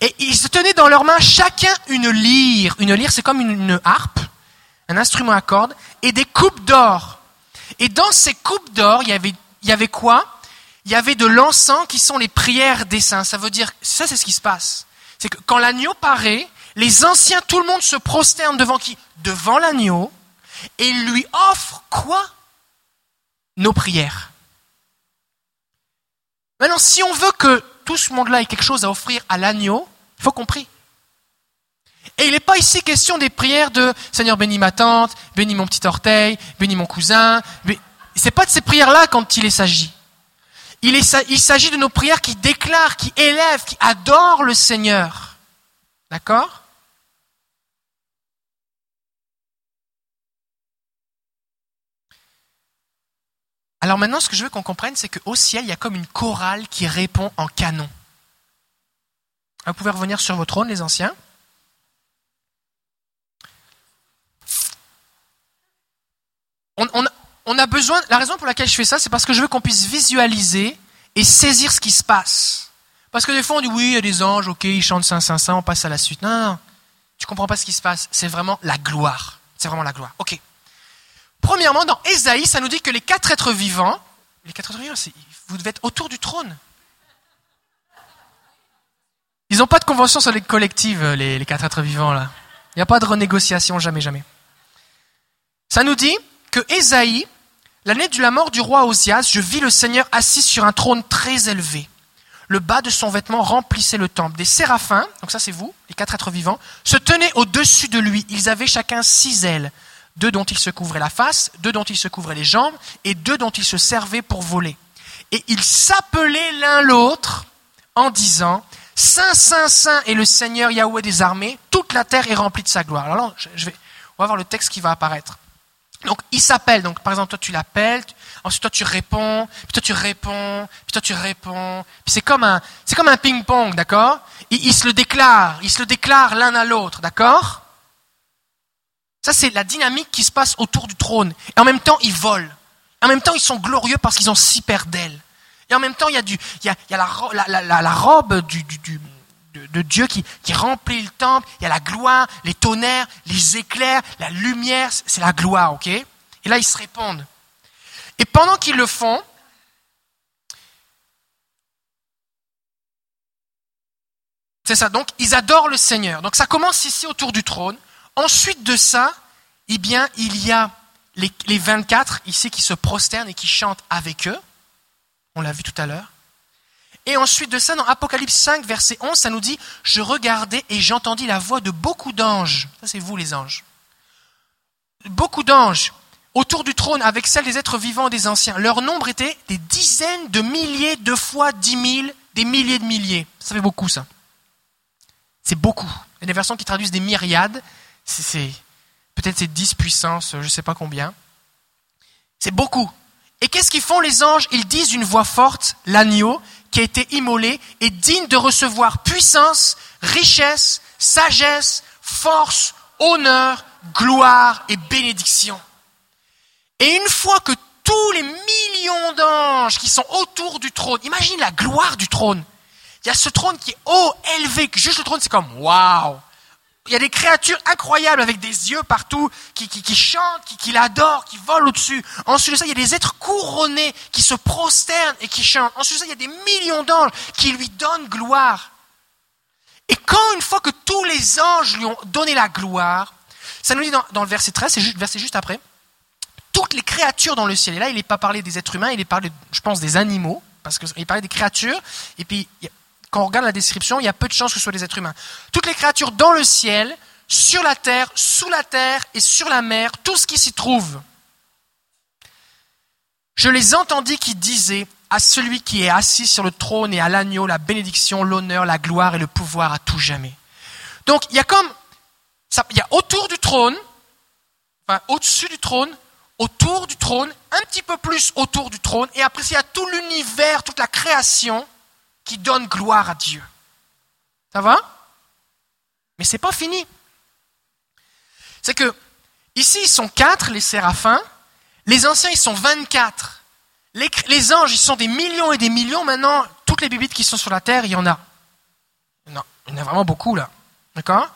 Et ils se tenaient dans leurs mains chacun une lyre. Une lyre, c'est comme une, une harpe, un instrument à cordes, et des coupes d'or. Et dans ces coupes d'or, il y avait, il y avait quoi? Il y avait de l'encens qui sont les prières des saints. Ça veut dire, ça c'est ce qui se passe. C'est que quand l'agneau paraît, les anciens, tout le monde se prosterne devant qui? Devant l'agneau, et lui offre quoi? Nos prières. Maintenant, si on veut que tout ce monde-là ait quelque chose à offrir à l'agneau, il faut qu'on prie. Et il n'est pas ici question des prières de « Seigneur, bénis ma tante, bénis mon petit orteil, bénis mon cousin ». Ce n'est pas de ces prières-là quand il s'agit. Il, est, il s'agit de nos prières qui déclarent, qui élèvent, qui adorent le Seigneur. D'accord ? Alors maintenant, ce que je veux qu'on comprenne, c'est qu'au ciel, il y a comme une chorale qui répond en canon. Vous pouvez revenir sur vos trônes, les anciens. On, on, on a besoin, la raison pour laquelle je fais ça, c'est parce que je veux qu'on puisse visualiser et saisir ce qui se passe. Parce que des fois, on dit, oui, il y a des anges, ok, ils chantent Saint, Saint, Saint, on passe à la suite. Non, non, non, tu comprends pas ce qui se passe. C'est vraiment la gloire. C'est vraiment la gloire. Ok. Premièrement, dans Ésaïe, ça nous dit que les quatre êtres vivants, les quatre êtres vivants, c'est, vous devez être autour du trône. Ils n'ont pas de convention sur les collectives, les, les quatre êtres vivants, là. Il n'y a pas de renégociation, jamais, jamais. Ça nous dit que Ésaïe, l'année de la mort du roi Osias, je vis le Seigneur assis sur un trône très élevé. Le bas de son vêtement remplissait le temple. Des séraphins, donc ça c'est vous, les quatre êtres vivants, se tenaient au-dessus de lui. Ils avaient chacun six ailes. Deux dont ils se couvraient la face, deux dont ils se couvraient les jambes, et deux dont ils se servaient pour voler. Et ils s'appelaient l'un l'autre en disant, « Saint, Saint, Saint est le Seigneur Yahweh des armées, toute la terre est remplie de sa gloire. » Alors là, je vais, on va voir le texte qui va apparaître. Donc, il s'appelle. Donc, par exemple, toi, tu l'appelles, tu... ensuite, toi, tu réponds, puis toi, tu réponds, puis toi, tu réponds. Puis c'est comme un, c'est comme un ping-pong, d'accord? Ils il se le déclarent, ils se le déclarent l'un à l'autre, d'accord? Ça, c'est la dynamique qui se passe autour du trône. Et en même temps, ils volent. Et en même temps, ils sont glorieux parce qu'ils ont six paires d'ailes. Et en même temps, il y a, du, il y a, il y a la, la, la, la robe du... du, du De, de Dieu qui, qui remplit le temple, il y a la gloire, les tonnerres, les éclairs, la lumière, c'est la gloire, ok? Et là, ils se répandent. Et pendant qu'ils le font, c'est ça, donc ils adorent le Seigneur. Donc ça commence ici autour du trône. Ensuite de ça, eh bien, il y a les, les vingt-quatre ici qui se prosternent et qui chantent avec eux. On l'a vu tout à l'heure. Et ensuite de ça, dans Apocalypse cinq, verset onze, ça nous dit « Je regardais et j'entendis la voix de beaucoup d'anges. » Ça, c'est vous, les anges. « Beaucoup d'anges autour du trône avec celles des êtres vivants des anciens. Leur nombre était des dizaines de milliers de fois dix mille, des milliers de milliers. » Ça fait beaucoup, ça. C'est beaucoup. Il y a des versions qui traduisent des myriades. C'est, c'est, peut-être c'est dix puissance, je ne sais pas combien. C'est beaucoup. Et qu'est-ce qu'ils font, les anges? Ils disent d'une voix forte, l'agneau qui a été immolé est digne de recevoir puissance, richesse, sagesse, force, honneur, gloire et bénédiction. Et une fois que tous les millions d'anges qui sont autour du trône, imagine la gloire du trône. Il y a ce trône qui est haut, élevé, que juste le trône, c'est comme waouh. Il y a des créatures incroyables avec des yeux partout qui, qui, qui chantent, qui, qui l'adorent, qui volent au-dessus. Ensuite de ça, il y a des êtres couronnés qui se prosternent et qui chantent. Ensuite de ça, il y a des millions d'anges qui lui donnent gloire. Et quand, une fois que tous les anges lui ont donné la gloire, ça nous dit dans, dans le verset treize, c'est juste, le verset juste après, toutes les créatures dans le ciel. Et là, il n'est pas parlé des êtres humains, il est parlé, je pense, des animaux, parce qu'il parlait des créatures. Et puis, il y a, quand on regarde la description, il y a peu de chances que ce soit des êtres humains. Toutes les créatures dans le ciel, sur la terre, sous la terre et sur la mer, tout ce qui s'y trouve. Je les entendis qui disaient à celui qui est assis sur le trône et à l'agneau, la bénédiction, l'honneur, la gloire et le pouvoir à tout jamais. Donc il y a comme, ça, il y a autour du trône, enfin, au-dessus du trône, autour du trône, un petit peu plus autour du trône, et après il y a tout l'univers, toute la création qui donne gloire à Dieu. Ça va? Mais c'est pas fini. C'est que, ici, ils sont quatre, les séraphins. Les anciens, ils sont vingt-quatre. Les, les anges, ils sont des millions et des millions. Maintenant, toutes les bibites qui sont sur la terre, il y en a. Non, il y en a vraiment beaucoup, là. D'accord?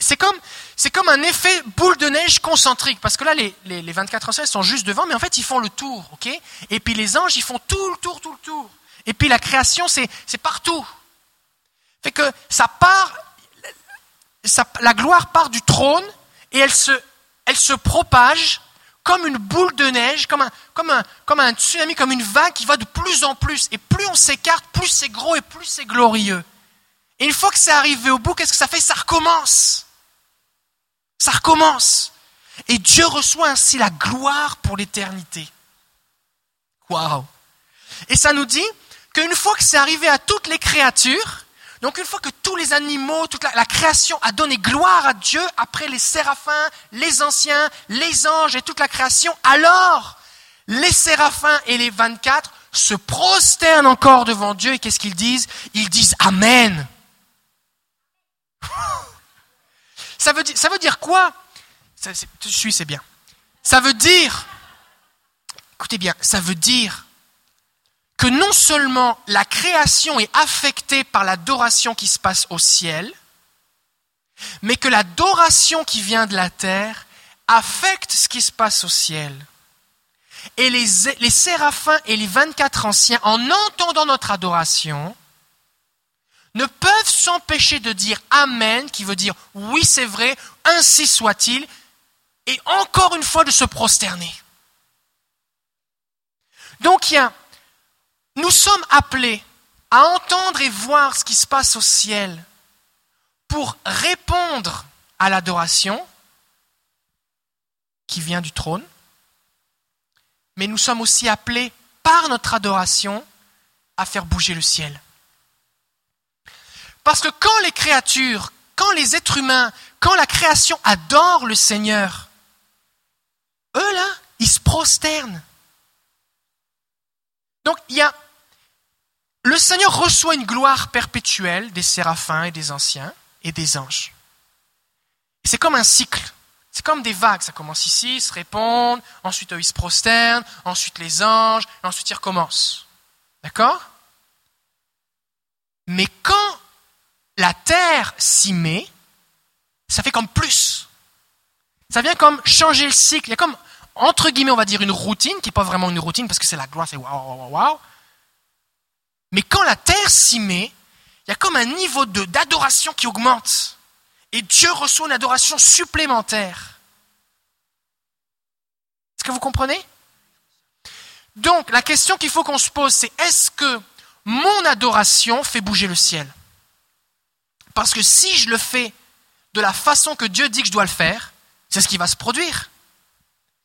C'est comme, c'est comme un effet boule de neige concentrique. Parce que là, les, les, les vingt-quatre anciens, ils sont juste devant, mais en fait, ils font le tour. Ok? Et puis, les anges, ils font tout le tour, tout le tour. Et puis la création, c'est, c'est partout. Fait que ça part, ça, la gloire part du trône et elle se, elle se propage comme une boule de neige, comme un, comme, un, comme un tsunami, comme une vague qui va de plus en plus. Et plus on s'écarte, plus c'est gros et plus c'est glorieux. Et une fois que c'est arrivé au bout, qu'est-ce que ça fait? Ça recommence. Ça recommence. Et Dieu reçoit ainsi la gloire pour l'éternité. Waouh! Et ça nous dit qu'une fois que c'est arrivé à toutes les créatures, donc une fois que tous les animaux, toute la, la création a donné gloire à Dieu, après les séraphins, les anciens, les anges et toute la création, alors les séraphins et les vingt-quatre se prosternent encore devant Dieu. Et qu'est-ce qu'ils disent? Ils disent « Amen ». Ça veut dire, ça veut dire quoi? Ça, c'est, je suis, c'est bien. Ça veut dire, écoutez bien, ça veut dire que non seulement la création est affectée par l'adoration qui se passe au ciel, mais que l'adoration qui vient de la terre affecte ce qui se passe au ciel. Et les, les séraphins et les vingt-quatre anciens, en entendant notre adoration, ne peuvent s'empêcher de dire « Amen », qui veut dire « Oui, c'est vrai, ainsi soit-il », et encore une fois de se prosterner. Donc il y a nous sommes appelés à entendre et voir ce qui se passe au ciel pour répondre à l'adoration qui vient du trône. Mais nous sommes aussi appelés par notre adoration à faire bouger le ciel. Parce que quand les créatures, quand les êtres humains, quand la création adore le Seigneur, eux là, ils se prosternent. Donc il y a, le Seigneur reçoit une gloire perpétuelle des séraphins et des anciens et des anges. Et c'est comme un cycle. C'est comme des vagues, ça commence ici, ils se répondent, ensuite eux, ils se prosternent, ensuite les anges, et ensuite ils recommencent. D'accord ? Mais quand la terre s'y met, ça fait comme plus. Ça vient comme changer le cycle. Il y a comme, entre guillemets, on va dire une routine, qui n'est pas vraiment une routine, parce que c'est la gloire, c'est waouh, waouh, waouh. Mais quand la terre s'y met, il y a comme un niveau de, d'adoration qui augmente. Et Dieu reçoit une adoration supplémentaire. Est-ce que vous comprenez ? Donc, la question qu'il faut qu'on se pose, c'est est-ce que mon adoration fait bouger le ciel ? Parce que si je le fais de la façon que Dieu dit que je dois le faire, c'est ce qui va se produire.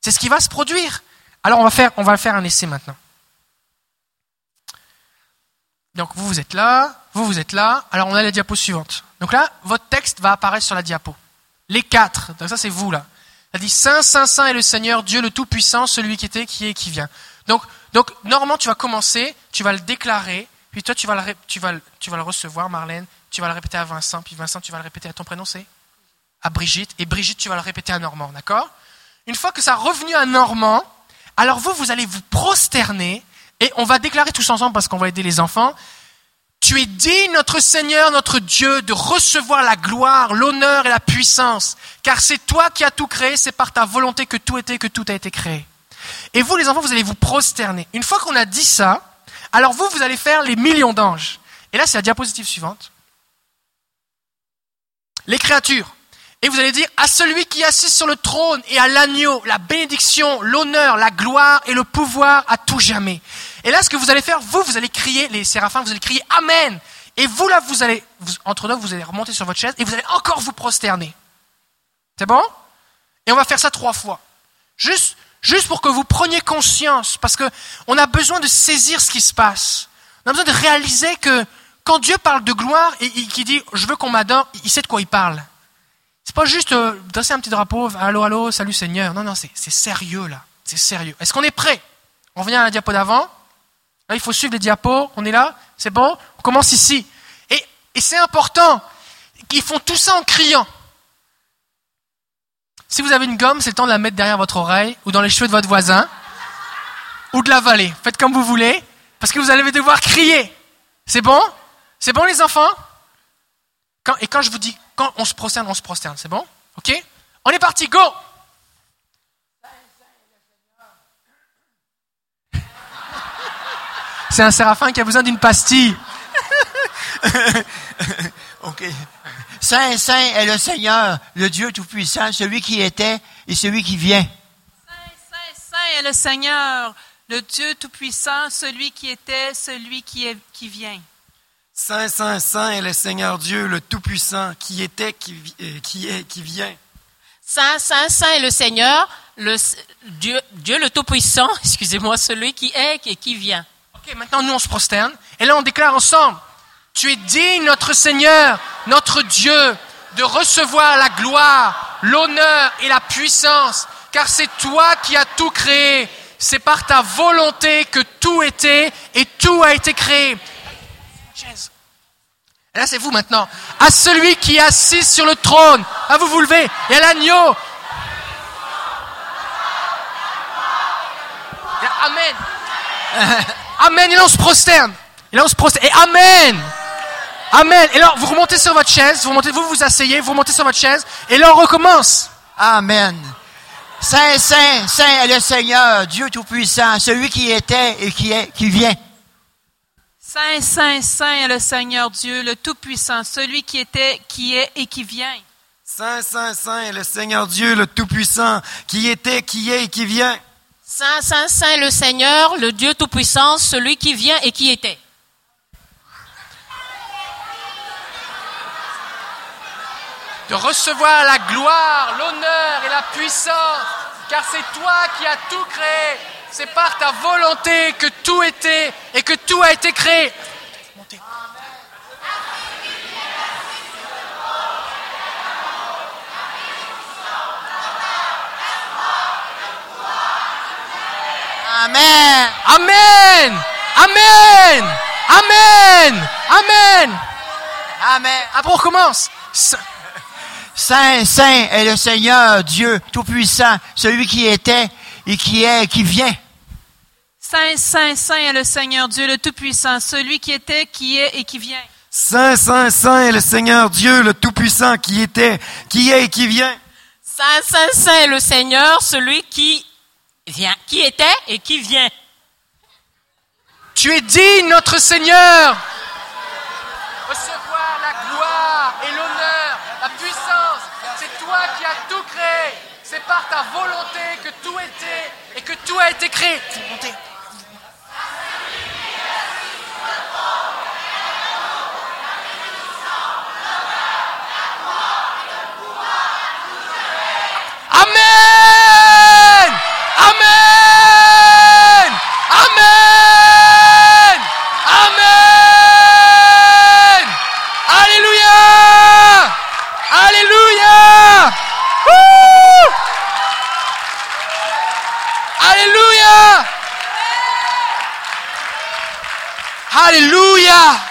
C'est ce qui va se produire. Alors, on va faire, on va faire un essai maintenant. Donc, vous, vous êtes là, vous, vous êtes là. Alors, on a la diapo suivante. Donc là, votre texte va apparaître sur la diapo. Les quatre. Donc ça, c'est vous, là. Ça dit, Saint, Saint, Saint est le Seigneur, Dieu le Tout-Puissant, celui qui était, qui est, qui vient. Donc, donc Normand, tu vas commencer, tu vas le déclarer, puis toi, tu vas le, tu vas, tu vas le recevoir, Marlène, tu vas le répéter à Vincent, puis Vincent, tu vas le répéter à ton prénom, c'est à Brigitte, et Brigitte, tu vas le répéter à Normand, d'accord ? Une fois que ça a revenu à Normand, alors vous, vous allez vous prosterner, et on va déclarer tous ensemble, parce qu'on va aider les enfants. Tu es digne, notre Seigneur, notre Dieu, de recevoir la gloire, l'honneur et la puissance, car c'est toi qui as tout créé, c'est par ta volonté que tout était, que tout a été créé. Et vous, les enfants, vous allez vous prosterner. Une fois qu'on a dit ça, alors vous, vous allez faire les millions d'anges. Et là, c'est la diapositive suivante. Les créatures. Et vous allez dire, à celui qui est assis sur le trône et à l'agneau, la bénédiction, l'honneur, la gloire et le pouvoir à tout jamais. Et là, ce que vous allez faire, vous, vous allez crier, les séraphins, vous allez crier « Amen ». Et vous, là, vous allez, vous, entre nous, vous allez remonter sur votre chaise et vous allez encore vous prosterner. C'est bon ? Et on va faire ça trois fois. Juste, juste pour que vous preniez conscience, parce que on a besoin de saisir ce qui se passe. On a besoin de réaliser que quand Dieu parle de gloire et, et qu'il dit « Je veux qu'on m'adore », il sait de quoi il parle. C'est pas juste euh, dresser un petit drapeau, allô, allô, salut Seigneur. Non, non, c'est, c'est sérieux là, c'est sérieux. Est-ce qu'on est prêt ? On revient à la diapo d'avant. Là, il faut suivre les diapos. On est là, c'est bon. On commence ici. Et, et c'est important qu'ils font tout ça en criant. Si vous avez une gomme, c'est le temps de la mettre derrière votre oreille ou dans les cheveux de votre voisin ou de l'avaler. Faites comme vous voulez, parce que vous allez devoir crier. C'est bon ? C'est bon, les enfants ? Quand, et quand je vous dis quand on se prosterne, on se prosterne, c'est bon ? Ok ? On est parti, go ! C'est un séraphin qui a besoin d'une pastille. Ok. Saint, Saint est le Seigneur, le Dieu Tout-Puissant, celui qui était et celui qui vient. Saint, Saint, Saint est le Seigneur, le Dieu Tout-Puissant, celui qui était, celui qui, est, qui vient. Saint, Saint, Saint est le Seigneur Dieu, le Tout-Puissant, qui était, qui, euh, qui est, qui vient. Saint, Saint, Saint est le Seigneur, le, Dieu, Dieu le Tout-Puissant, excusez-moi, celui qui est et qui vient. Ok, maintenant nous on se prosterne, et là on déclare ensemble, tu es digne, notre Seigneur, notre Dieu, de recevoir la gloire, l'honneur et la puissance, car c'est toi qui as tout créé, c'est par ta volonté que tout était et tout a été créé. Et là, c'est vous maintenant. À celui qui est assis sur le trône. À vous, vous levez. Et à l'agneau. Et à, amen. Amen. Et là, on se prosterne. Et là, on se prosterne. Et amen. Amen. Et là, vous remontez sur votre chaise. Vous remontez, vous vous asseyez. Vous remontez sur votre chaise. Et là, on recommence. Amen. Saint, Saint, Saint est le Seigneur, Dieu Tout-Puissant, celui qui était et qui est, qui vient. Saint, Saint, Saint est le Seigneur Dieu, le Tout-Puissant, celui qui était, qui est et qui vient. Saint, Saint, Saint est le Seigneur Dieu, le Tout-Puissant, qui était, qui est et qui vient. Saint, Saint, Saint est le Seigneur, le Dieu Tout-Puissant, celui qui vient et qui était. De recevoir la gloire, l'honneur et la puissance, car c'est toi qui as tout créé. C'est par ta volonté que tout était et que tout a été créé. Montez. Amen. Amen. Amen. Amen. Amen. Amen. Après, on recommence. Saint, Saint est le Seigneur, Dieu Tout-Puissant, celui qui était et qui est, qui vient. Saint, Saint, Saint est le Seigneur, Dieu le Tout-Puissant, celui qui était, qui est et qui vient. Saint, Saint, Saint est le Seigneur, Dieu le Tout-Puissant, qui était, qui est et qui vient. Saint, Saint, Saint est le Seigneur, celui qui vient, qui était et qui vient. Tu es digne, notre Seigneur. Recevoir la gloire et l'honneur, la puissance. C'est toi qui as tout créé. C'est par ta volonté que tout était et que tout a été créé. Amen! Amen! Amen! Amen! Alléluia! Alléluia! Wouh! Alléluia! Alléluia!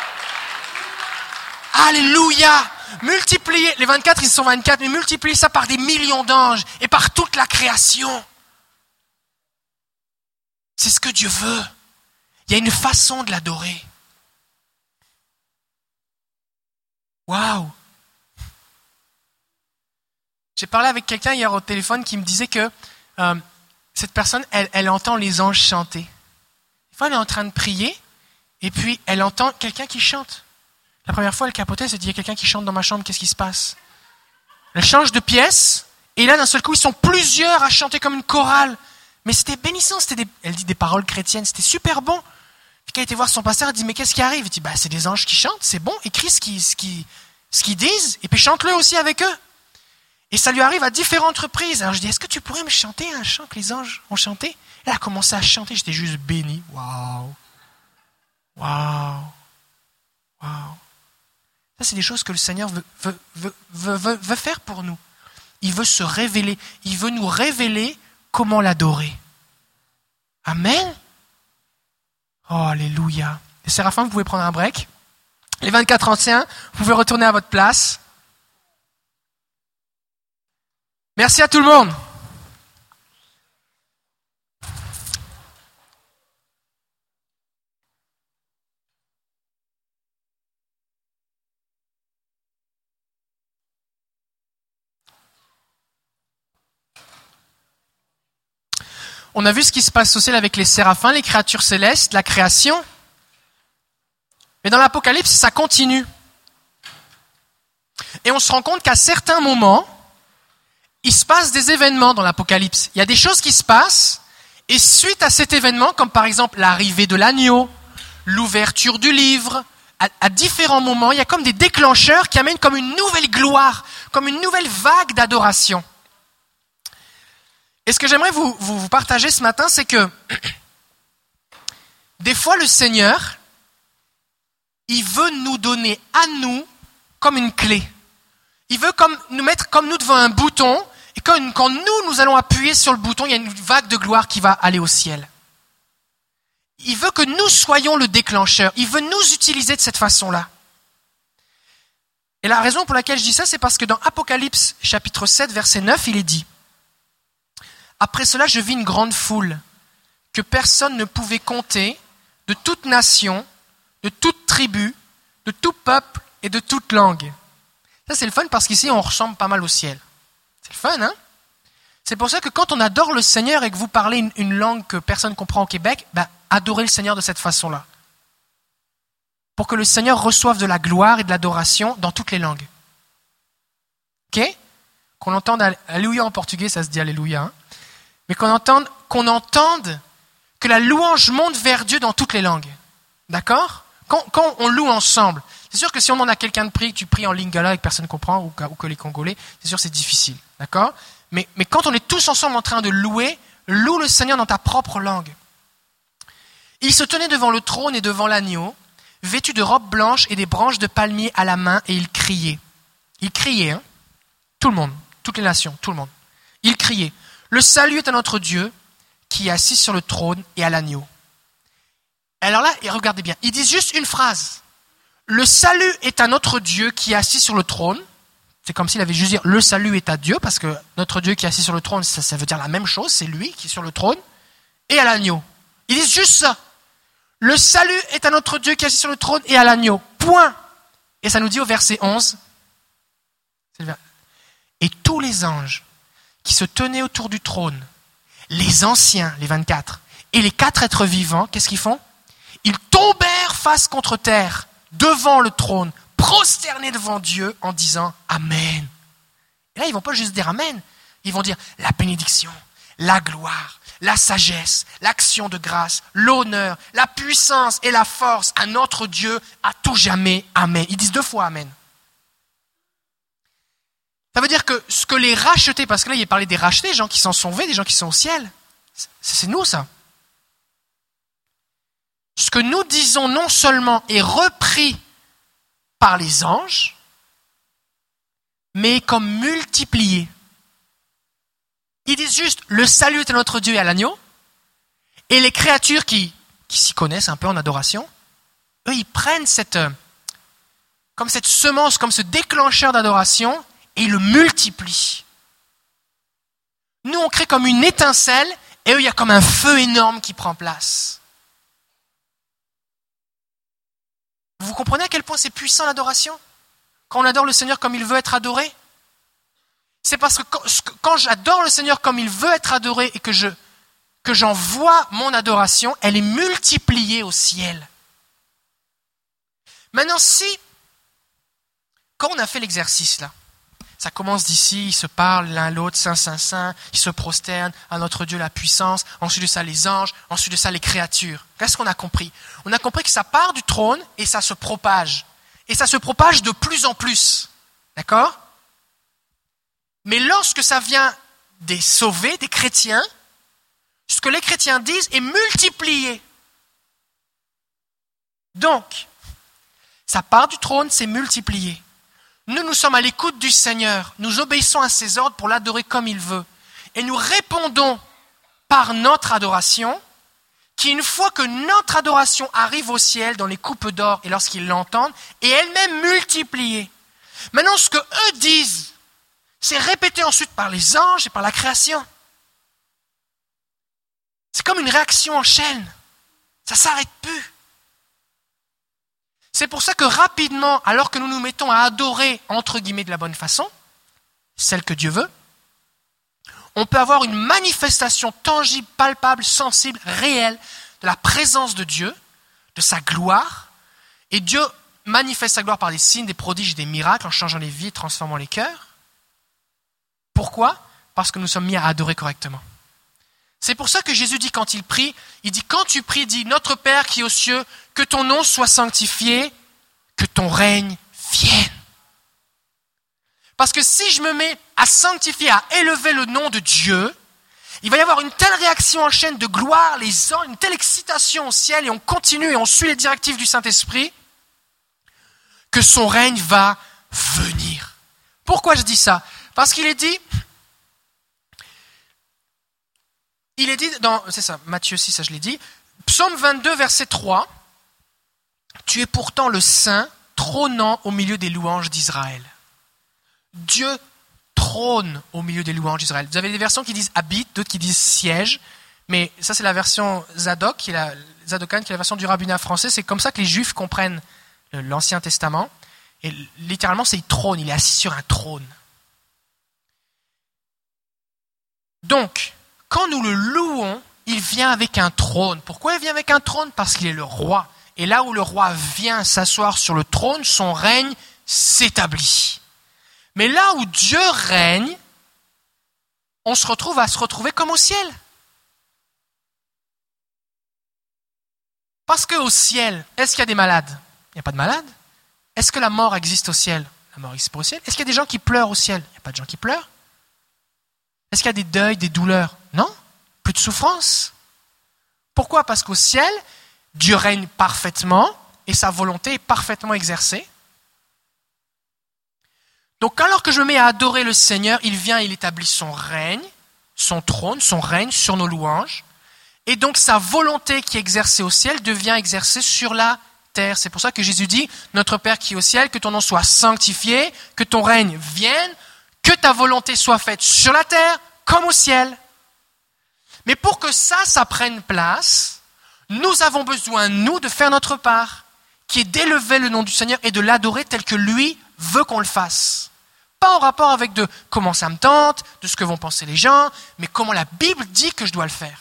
Alléluia! Multipliez, les vingt-quatre, ils sont vingt-quatre, mais multipliez ça par des millions d'anges et par toute la création. C'est ce que Dieu veut. Il y a une façon de l'adorer. Waouh! J'ai parlé avec quelqu'un hier au téléphone qui me disait que euh, cette personne, elle, elle entend les anges chanter. Des fois, elle est en train de prier et puis elle entend quelqu'un qui chante. La première fois, elle capotait, elle se dit, il y a quelqu'un qui chante dans ma chambre, qu'est-ce qui se passe? Elle change de pièce, et là, d'un seul coup, ils sont plusieurs à chanter comme une chorale. Mais c'était bénissant, c'était des, elle dit des paroles chrétiennes, c'était super bon. Puis quand elle était voir son pasteur, elle dit, mais qu'est-ce qui arrive? Il dit, bah, c'est des anges qui chantent, c'est bon, écris ce qu'ils, ce qu'ils, ce qu'ils disent, et puis chante-le aussi avec eux. Et ça lui arrive à différentes reprises. Alors je dis, est-ce que tu pourrais me chanter un chant que les anges ont chanté? Elle a commencé à chanter, j'étais juste béni. Waouh! Waouh! Waouh! Ça, c'est des choses que le Seigneur veut, veut, veut, veut, veut faire pour nous. Il veut se révéler. Il veut nous révéler comment l'adorer. Amen. Oh, alléluia. Les séraphins, vous pouvez prendre un break. Les vingt-quatre anciens, vous pouvez retourner à votre place. Merci à tout le monde. On a vu ce qui se passe au ciel avec les séraphins, les créatures célestes, la création. Mais dans l'Apocalypse, ça continue. Et on se rend compte qu'à certains moments, il se passe des événements dans l'Apocalypse. Il y a des choses qui se passent, et suite à cet événement, comme par exemple l'arrivée de l'agneau, l'ouverture du livre, à, à différents moments, il y a comme des déclencheurs qui amènent comme une nouvelle gloire, comme une nouvelle vague d'adoration. Et ce que j'aimerais vous, vous, vous partager ce matin, c'est que des fois le Seigneur, il veut nous donner à nous comme une clé. Il veut comme, nous mettre comme nous devant un bouton, et quand, quand nous, nous allons appuyer sur le bouton, il y a une vague de gloire qui va aller au ciel. Il veut que nous soyons le déclencheur. Il veut nous utiliser de cette façon-là. Et la raison pour laquelle je dis ça, c'est parce que dans Apocalypse chapitre sept, verset neuf, il est dit: après cela, je vis une grande foule que personne ne pouvait compter, de toute nation, de toute tribu, de tout peuple et de toute langue. Ça, c'est le fun parce qu'ici, on ressemble pas mal au ciel. C'est le fun, hein? C'est pour ça que quand on adore le Seigneur et que vous parlez une, une langue que personne ne comprend au Québec, ben, adorez le Seigneur de cette façon-là. Pour que le Seigneur reçoive de la gloire et de l'adoration dans toutes les langues. Ok? Qu'on entende Alléluia en portugais, ça se dit Alléluia, hein? Mais qu'on entende, qu'on entende que la louange monte vers Dieu dans toutes les langues. D'accord? Quand, quand on loue ensemble. C'est sûr que si on demande à quelqu'un de prier, que tu pries en lingala et que personne ne comprend, ou que, ou que les Congolais, c'est sûr que c'est difficile. D'accord? Mais, mais quand on est tous ensemble en train de louer, loue le Seigneur dans ta propre langue. Il se tenait devant le trône et devant l'agneau, vêtu de robes blanches et des branches de palmier à la main, et il criait. Il criait, hein? Tout le monde, toutes les nations, tout le monde. Il criait: le salut est à notre Dieu, qui est assis sur le trône et à l'agneau. Alors là, regardez bien, ils disent juste une phrase. Le salut est à notre Dieu qui est assis sur le trône. C'est comme s'il avait juste dit le salut est à Dieu, parce que notre Dieu qui est assis sur le trône, ça, ça veut dire la même chose, c'est lui qui est sur le trône et à l'agneau. Ils disent juste ça. Le salut est à notre Dieu qui est assis sur le trône et à l'agneau. Point. Et ça nous dit au verset onze. Et tous les anges qui se tenaient autour du trône, les anciens, les vingt-quatre, et les quatre êtres vivants, qu'est-ce qu'ils font? Ils tombèrent face contre terre, devant le trône, prosternés devant Dieu en disant « Amen ». Et là, ils ne vont pas juste dire « Amen », ils vont dire « La bénédiction, la gloire, la sagesse, l'action de grâce, l'honneur, la puissance et la force à notre Dieu, à tout jamais, Amen ». Ils disent deux fois « Amen ». Ça veut dire que ce que les rachetés, parce que là, il est parlé des rachetés, des gens qui sont sauvés, des gens qui sont au ciel, c'est nous, ça. Ce que nous disons non seulement est repris par les anges, mais comme multiplié. Ils disent juste, le salut est à notre Dieu et à l'agneau, et les créatures qui, qui s'y connaissent un peu en adoration, eux, ils prennent cette, comme cette semence, comme ce déclencheur d'adoration, et il le multiplie. Nous, on crée comme une étincelle, et eux, il y a comme un feu énorme qui prend place. Vous comprenez à quel point c'est puissant l'adoration? Quand on adore le Seigneur comme il veut être adoré? C'est parce que quand, quand j'adore le Seigneur comme il veut être adoré et que, je, que j'envoie mon adoration, elle est multipliée au ciel. Maintenant, si, quand on a fait l'exercice là, ça commence d'ici, ils se parlent l'un l'autre, saint, saint, saint, ils se prosternent à notre Dieu la puissance, ensuite de ça les anges, ensuite de ça les créatures. Qu'est-ce qu'on a compris? On a compris que ça part du trône et ça se propage. Et ça se propage de plus en plus. D'accord? Mais lorsque ça vient des sauvés, des chrétiens, ce que les chrétiens disent est multiplié. Donc, ça part du trône, c'est multiplié. Nous, nous sommes à l'écoute du Seigneur. Nous obéissons à ses ordres pour l'adorer comme il veut. Et nous répondons par notre adoration, qui une fois que notre adoration arrive au ciel dans les coupes d'or et lorsqu'ils l'entendent, est elle-même multipliée. Maintenant, ce que eux disent, c'est répété ensuite par les anges et par la création. C'est comme une réaction en chaîne. Ça ne s'arrête plus. C'est pour ça que rapidement, alors que nous nous mettons à adorer, entre guillemets, de la bonne façon, celle que Dieu veut, on peut avoir une manifestation tangible, palpable, sensible, réelle de la présence de Dieu, de sa gloire. Et Dieu manifeste sa gloire par des signes, des prodiges, des miracles, en changeant les vies, transformant les cœurs. Pourquoi? Parce que nous sommes mis à adorer correctement. C'est pour ça que Jésus dit quand il prie, il dit quand tu pries, dis notre Père qui est aux cieux, que ton nom soit sanctifié, que ton règne vienne. Parce que si je me mets à sanctifier, à élever le nom de Dieu, il va y avoir une telle réaction en chaîne de gloire, les anges, une telle excitation au ciel, et on continue et on suit les directives du Saint-Esprit, que son règne va venir. Pourquoi je dis ça? Parce qu'il est dit... Il est dit dans, c'est ça, Matthieu six, ça je l'ai dit, Psaume vingt-deux, verset trois, « Tu es pourtant le Saint, trônant au milieu des louanges d'Israël. » Dieu trône au milieu des louanges d'Israël. Vous avez des versions qui disent « habite », d'autres qui disent « siège », mais ça c'est la version Zadok, qui est la, Zadokane, qui est la version du rabbinat français. C'est comme ça que les Juifs comprennent l'Ancien Testament. Et littéralement, c'est « il trône », il est assis sur un trône. Donc, quand nous le louons, il vient avec un trône. Pourquoi il vient avec un trône? Parce qu'il est le roi. Et là où le roi vient s'asseoir sur le trône, son règne s'établit. Mais là où Dieu règne, on se retrouve à se retrouver comme au ciel. Parce qu'au ciel, est-ce qu'il y a des malades? Il n'y a pas de malades. Est-ce que la mort existe au ciel? La mort existe pas au ciel. Est-ce qu'il y a des gens qui pleurent au ciel? Il n'y a pas de gens qui pleurent. Est-ce qu'il y a des deuils, des douleurs? Non, plus de souffrance. Pourquoi? Parce qu'au ciel, Dieu règne parfaitement et sa volonté est parfaitement exercée. Donc alors que je me mets à adorer le Seigneur, il vient et il établit son règne, son trône, son règne sur nos louanges. Et donc sa volonté qui est exercée au ciel devient exercée sur la terre. C'est pour ça que Jésus dit, notre Père qui est au ciel, que ton nom soit sanctifié, que ton règne vienne, que ta volonté soit faite sur la terre comme au ciel. Mais pour que ça, ça prenne place, nous avons besoin, nous, de faire notre part, qui est d'élever le nom du Seigneur et de l'adorer tel que lui veut qu'on le fasse. Pas en rapport avec de comment ça me tente, de ce que vont penser les gens, mais comment la Bible dit que je dois le faire.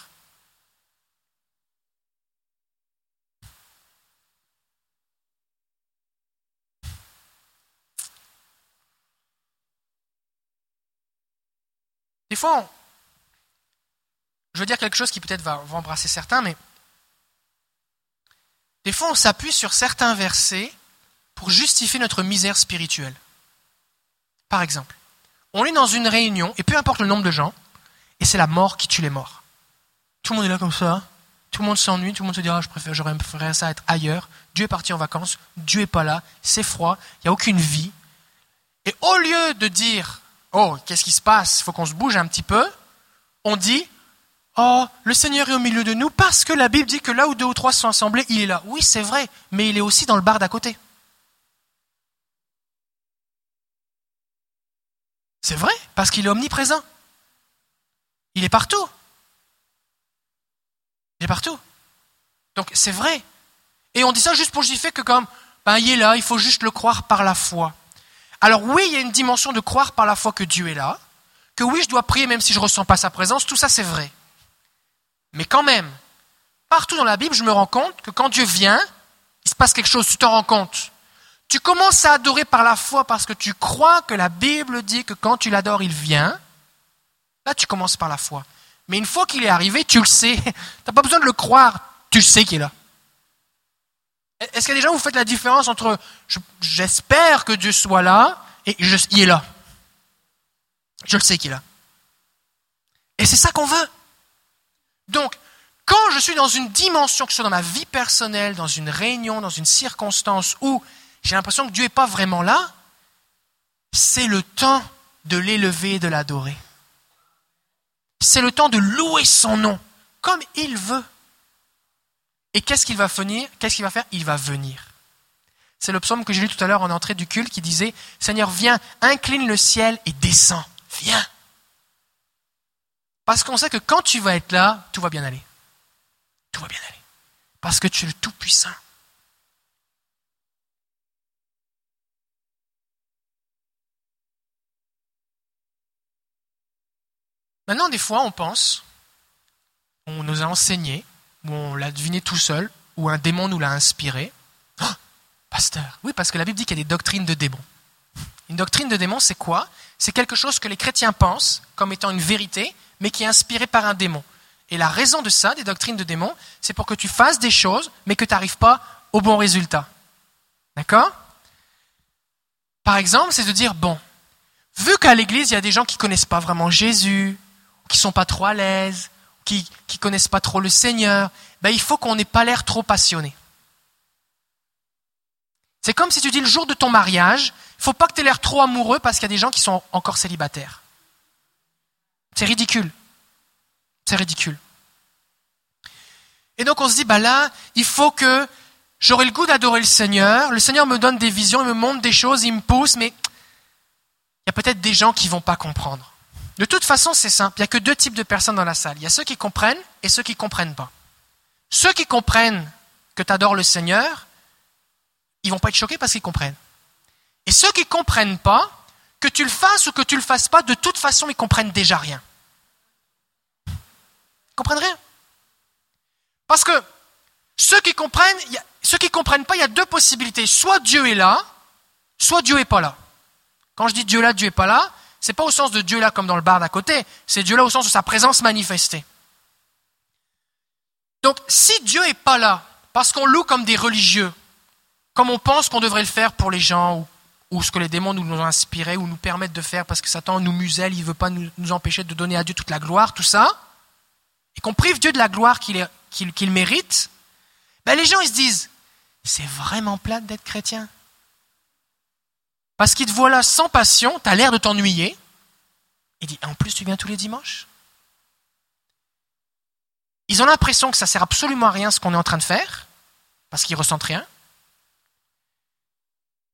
Des fois, on... je veux dire quelque chose qui peut-être va, va embrasser certains, mais des fois, on s'appuie sur certains versets pour justifier notre misère spirituelle. Par exemple, on est dans une réunion, et peu importe le nombre de gens, et c'est la mort qui tue les morts. Tout le monde est là comme ça, tout le monde s'ennuie, tout le monde se dit oh, « je préfère, j'aurais préféré ça être ailleurs, Dieu est parti en vacances, Dieu n'est pas là, c'est froid, il n'y a aucune vie. » Et au lieu de dire « oh, qu'est-ce qui se passe, il faut qu'on se bouge un petit peu », on dit « oh, le Seigneur est au milieu de nous parce que la Bible dit que là où deux ou trois sont assemblés, il est là. » Oui, c'est vrai, mais il est aussi dans le bar d'à côté. C'est vrai, parce qu'il est omniprésent. Il est partout. Il est partout. Donc c'est vrai. Et on dit ça juste pour justifier que comme, ben, il est là, il faut juste le croire par la foi. Alors oui, il y a une dimension de croire par la foi que Dieu est là, que oui, je dois prier même si je ne ressens pas sa présence, tout ça c'est vrai. Mais quand même, partout dans la Bible, je me rends compte que quand Dieu vient, il se passe quelque chose, tu t'en rends compte. Tu commences à adorer par la foi parce que tu crois que la Bible dit que quand tu l'adores, il vient. Là, tu commences par la foi. Mais une fois qu'il est arrivé, tu le sais. Tu n'as pas besoin de le croire. Tu sais qu'il est là. Est-ce qu'il y a des gens où vous faites la différence entre je, j'espère que Dieu soit là et je, il est là. Je le sais qu'il est là. Et c'est ça qu'on veut. Donc, quand je suis dans une dimension, que ce soit dans ma vie personnelle, dans une réunion, dans une circonstance où j'ai l'impression que Dieu n'est pas vraiment là, c'est le temps de l'élever et de l'adorer. C'est le temps de louer son nom, comme il veut. Et qu'est-ce qu'il va venir, qu'est-ce qu'il va faire ? Il va venir. C'est le psaume que j'ai lu tout à l'heure en entrée du culte qui disait « Seigneur, viens, incline le ciel et descends. Viens !» Parce qu'on sait que quand tu vas être là, tout va bien aller. Tout va bien aller. Parce que tu es le Tout-Puissant. Maintenant, des fois, on pense, on nous a enseigné, ou on l'a deviné tout seul, ou un démon nous l'a inspiré. Oh, pasteur, oui, parce que la Bible dit qu'il y a des doctrines de démons. Une doctrine de démon, c'est quoi ? C'est quelque chose que les chrétiens pensent comme étant une vérité, mais qui est inspirée par un démon. Et la raison de ça, des doctrines de démons, c'est pour que tu fasses des choses, mais que tu n'arrives pas au bon résultat. D'accord ? Par exemple, c'est de dire, bon, vu qu'à l'église, il y a des gens qui ne connaissent pas vraiment Jésus, qui sont pas trop à l'aise, qui qui connaissent pas trop le Seigneur, ben il faut qu'on n'ait pas l'air trop passionné. C'est comme si tu dis le jour de ton mariage, il faut pas que tu aies l'air trop amoureux parce qu'il y a des gens qui sont encore célibataires. C'est ridicule. C'est ridicule. Et donc on se dit, ben là, il faut que j'aurai le goût d'adorer le Seigneur, le Seigneur me donne des visions, il me montre des choses, il me pousse, mais il y a peut-être des gens qui vont pas comprendre. De toute façon, c'est simple. Il n'y a que deux types de personnes dans la salle. Il y a ceux qui comprennent et ceux qui ne comprennent pas. Ceux qui comprennent que tu adores le Seigneur, ils ne vont pas être choqués parce qu'ils comprennent. Et ceux qui ne comprennent pas, que tu le fasses ou que tu ne le fasses pas, de toute façon, ils ne comprennent déjà rien. Ils ne comprennent rien. Parce que ceux qui comprennent, y a, ceux qui ne comprennent pas, il y a deux possibilités. Soit Dieu est là, soit Dieu n'est pas là. Quand je dis Dieu est là, Dieu n'est pas là, c'est pas au sens de Dieu là comme dans le bar d'à côté, c'est Dieu là au sens de sa présence manifestée. Donc si Dieu est pas là, parce qu'on loue comme des religieux, comme on pense qu'on devrait le faire pour les gens, ou, ou ce que les démons nous, nous ont inspiré, ou nous permettent de faire parce que Satan nous muselle, il veut pas nous, nous empêcher de donner à Dieu toute la gloire, tout ça, et qu'on prive Dieu de la gloire qu'il, est, qu'il, qu'il mérite, ben les gens ils se disent, c'est vraiment plate d'être chrétien. Parce qu'il te voit là sans passion, tu as l'air de t'ennuyer. Il dit, en plus tu viens tous les dimanches. Ils ont l'impression que ça ne sert absolument à rien ce qu'on est en train de faire, parce qu'ils ne ressentent rien.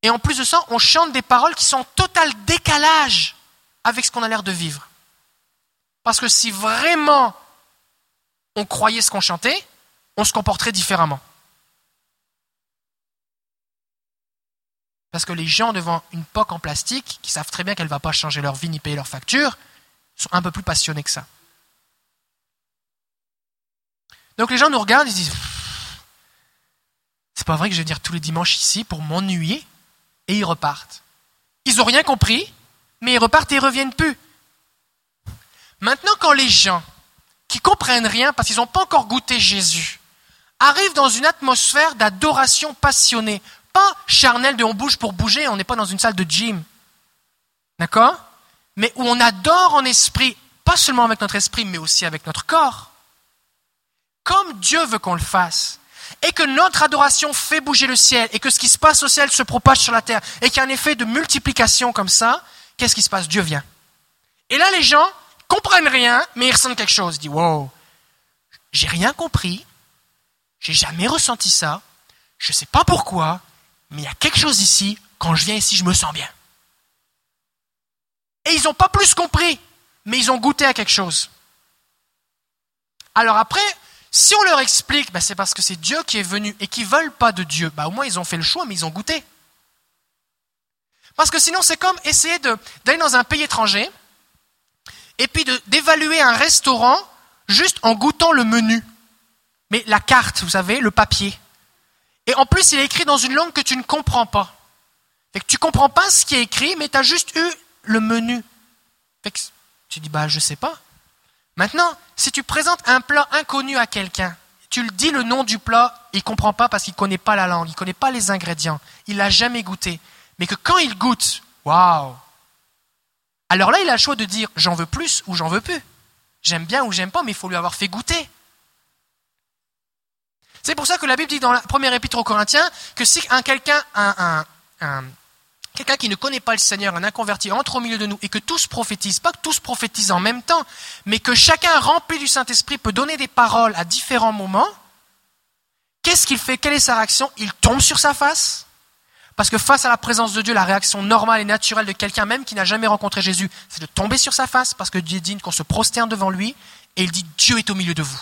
Et en plus de ça, on chante des paroles qui sont en total décalage avec ce qu'on a l'air de vivre. Parce que si vraiment on croyait ce qu'on chantait, on se comporterait différemment. Parce que les gens devant une P O C en plastique, qui savent très bien qu'elle ne va pas changer leur vie ni payer leurs factures, sont un peu plus passionnés que ça. Donc les gens nous regardent, ils se disent « C'est pas vrai que je vais venir tous les dimanches ici pour m'ennuyer ?» Et ils repartent. Ils n'ont rien compris, mais ils repartent et ils ne reviennent plus. Maintenant, quand les gens qui ne comprennent rien parce qu'ils n'ont pas encore goûté Jésus arrivent dans une atmosphère d'adoration passionnée, pas charnelle de on bouge pour bouger, on n'est pas dans une salle de gym, d'accord ? Mais où on adore en esprit, pas seulement avec notre esprit, mais aussi avec notre corps, comme Dieu veut qu'on le fasse, et que notre adoration fait bouger le ciel, et que ce qui se passe au ciel se propage sur la terre, et qu'il y a un effet de multiplication comme ça, qu'est-ce qui se passe ? Dieu vient. Et là, les gens comprennent rien, mais ils ressentent quelque chose. Ils disent, wow, j'ai rien compris, j'ai jamais ressenti ça, je sais pas pourquoi, mais il y a quelque chose ici, quand je viens ici, je me sens bien. Et ils n'ont pas plus compris, mais ils ont goûté à quelque chose. Alors après, si on leur explique, ben c'est parce que c'est Dieu qui est venu et qu'ils ne veulent pas de Dieu, ben au moins ils ont fait le choix, mais ils ont goûté. Parce que sinon, c'est comme essayer de, d'aller dans un pays étranger et puis de, d'évaluer un restaurant juste en goûtant le menu. Mais la carte, vous savez, le papier. Et en plus, il est écrit dans une langue que tu ne comprends pas. Fait que tu ne comprends pas ce qui est écrit, mais tu as juste eu le menu. Fait que tu dis, bah, je ne sais pas. Maintenant, si tu présentes un plat inconnu à quelqu'un, tu lui dis le nom du plat, il ne comprend pas parce qu'il ne connaît pas la langue, il ne connaît pas les ingrédients, il ne l'a jamais goûté. Mais que quand il goûte, waouh! Alors là, il a le choix de dire, j'en veux plus ou j'en veux plus. J'aime bien ou j'aime pas, mais il faut lui avoir fait goûter. C'est pour ça que la Bible dit dans la première épître aux Corinthiens que si un quelqu'un, un, un, un, quelqu'un qui ne connaît pas le Seigneur, un inconverti, entre au milieu de nous et que tous prophétisent, pas que tous prophétisent en même temps, mais que chacun rempli du Saint-Esprit peut donner des paroles à différents moments, qu'est-ce qu'il fait ? Quelle est sa réaction ? Il tombe sur sa face ? Parce que face à la présence de Dieu, la réaction normale et naturelle de quelqu'un même qui n'a jamais rencontré Jésus, c'est de tomber sur sa face parce que Dieu est digne qu'on se prosterne devant lui et il dit « Dieu est au milieu de vous ».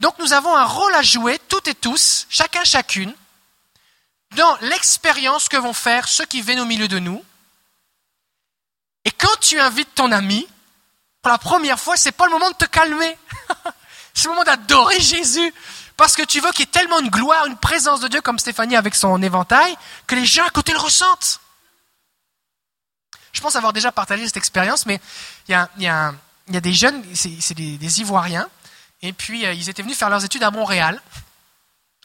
Donc nous avons un rôle à jouer, toutes et tous, chacun, chacune, dans l'expérience que vont faire ceux qui viennent au milieu de nous. Et quand tu invites ton ami, pour la première fois, c'est pas le moment de te calmer. C'est le moment d'adorer Jésus. Parce que tu veux qu'il y ait tellement une gloire, une présence de Dieu, comme Stéphanie avec son éventail, que les gens à côté le ressentent. Je pense avoir déjà partagé cette expérience, mais il y a, y a, y a des jeunes, c'est, c'est des, des Ivoiriens, et puis, euh, ils étaient venus faire leurs études à Montréal.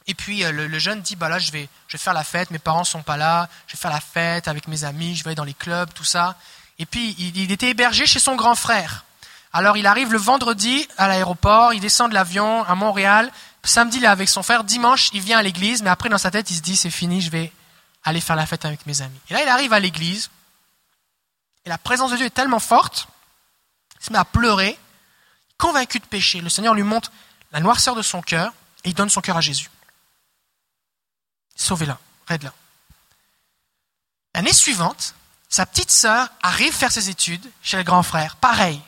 Et puis, euh, le, le jeune dit, bah là, je vais, je vais faire la fête. Mes parents sont pas là. Je vais faire la fête avec mes amis. Je vais aller dans les clubs, tout ça. Et puis, il, il était hébergé chez son grand frère. Alors, il arrive le vendredi à l'aéroport. Il descend de l'avion à Montréal. Samedi, il est avec son frère. Dimanche, il vient à l'église. Mais après, dans sa tête, il se dit, c'est fini, je vais aller faire la fête avec mes amis. Et là, il arrive à l'église. Et la présence de Dieu est tellement forte. Il se met à pleurer. Convaincu de péché, le Seigneur lui montre la noirceur de son cœur et il donne son cœur à Jésus. Sauvez-la, raide-la. L'année suivante, sa petite sœur arrive faire ses études chez le grand frère. Pareil,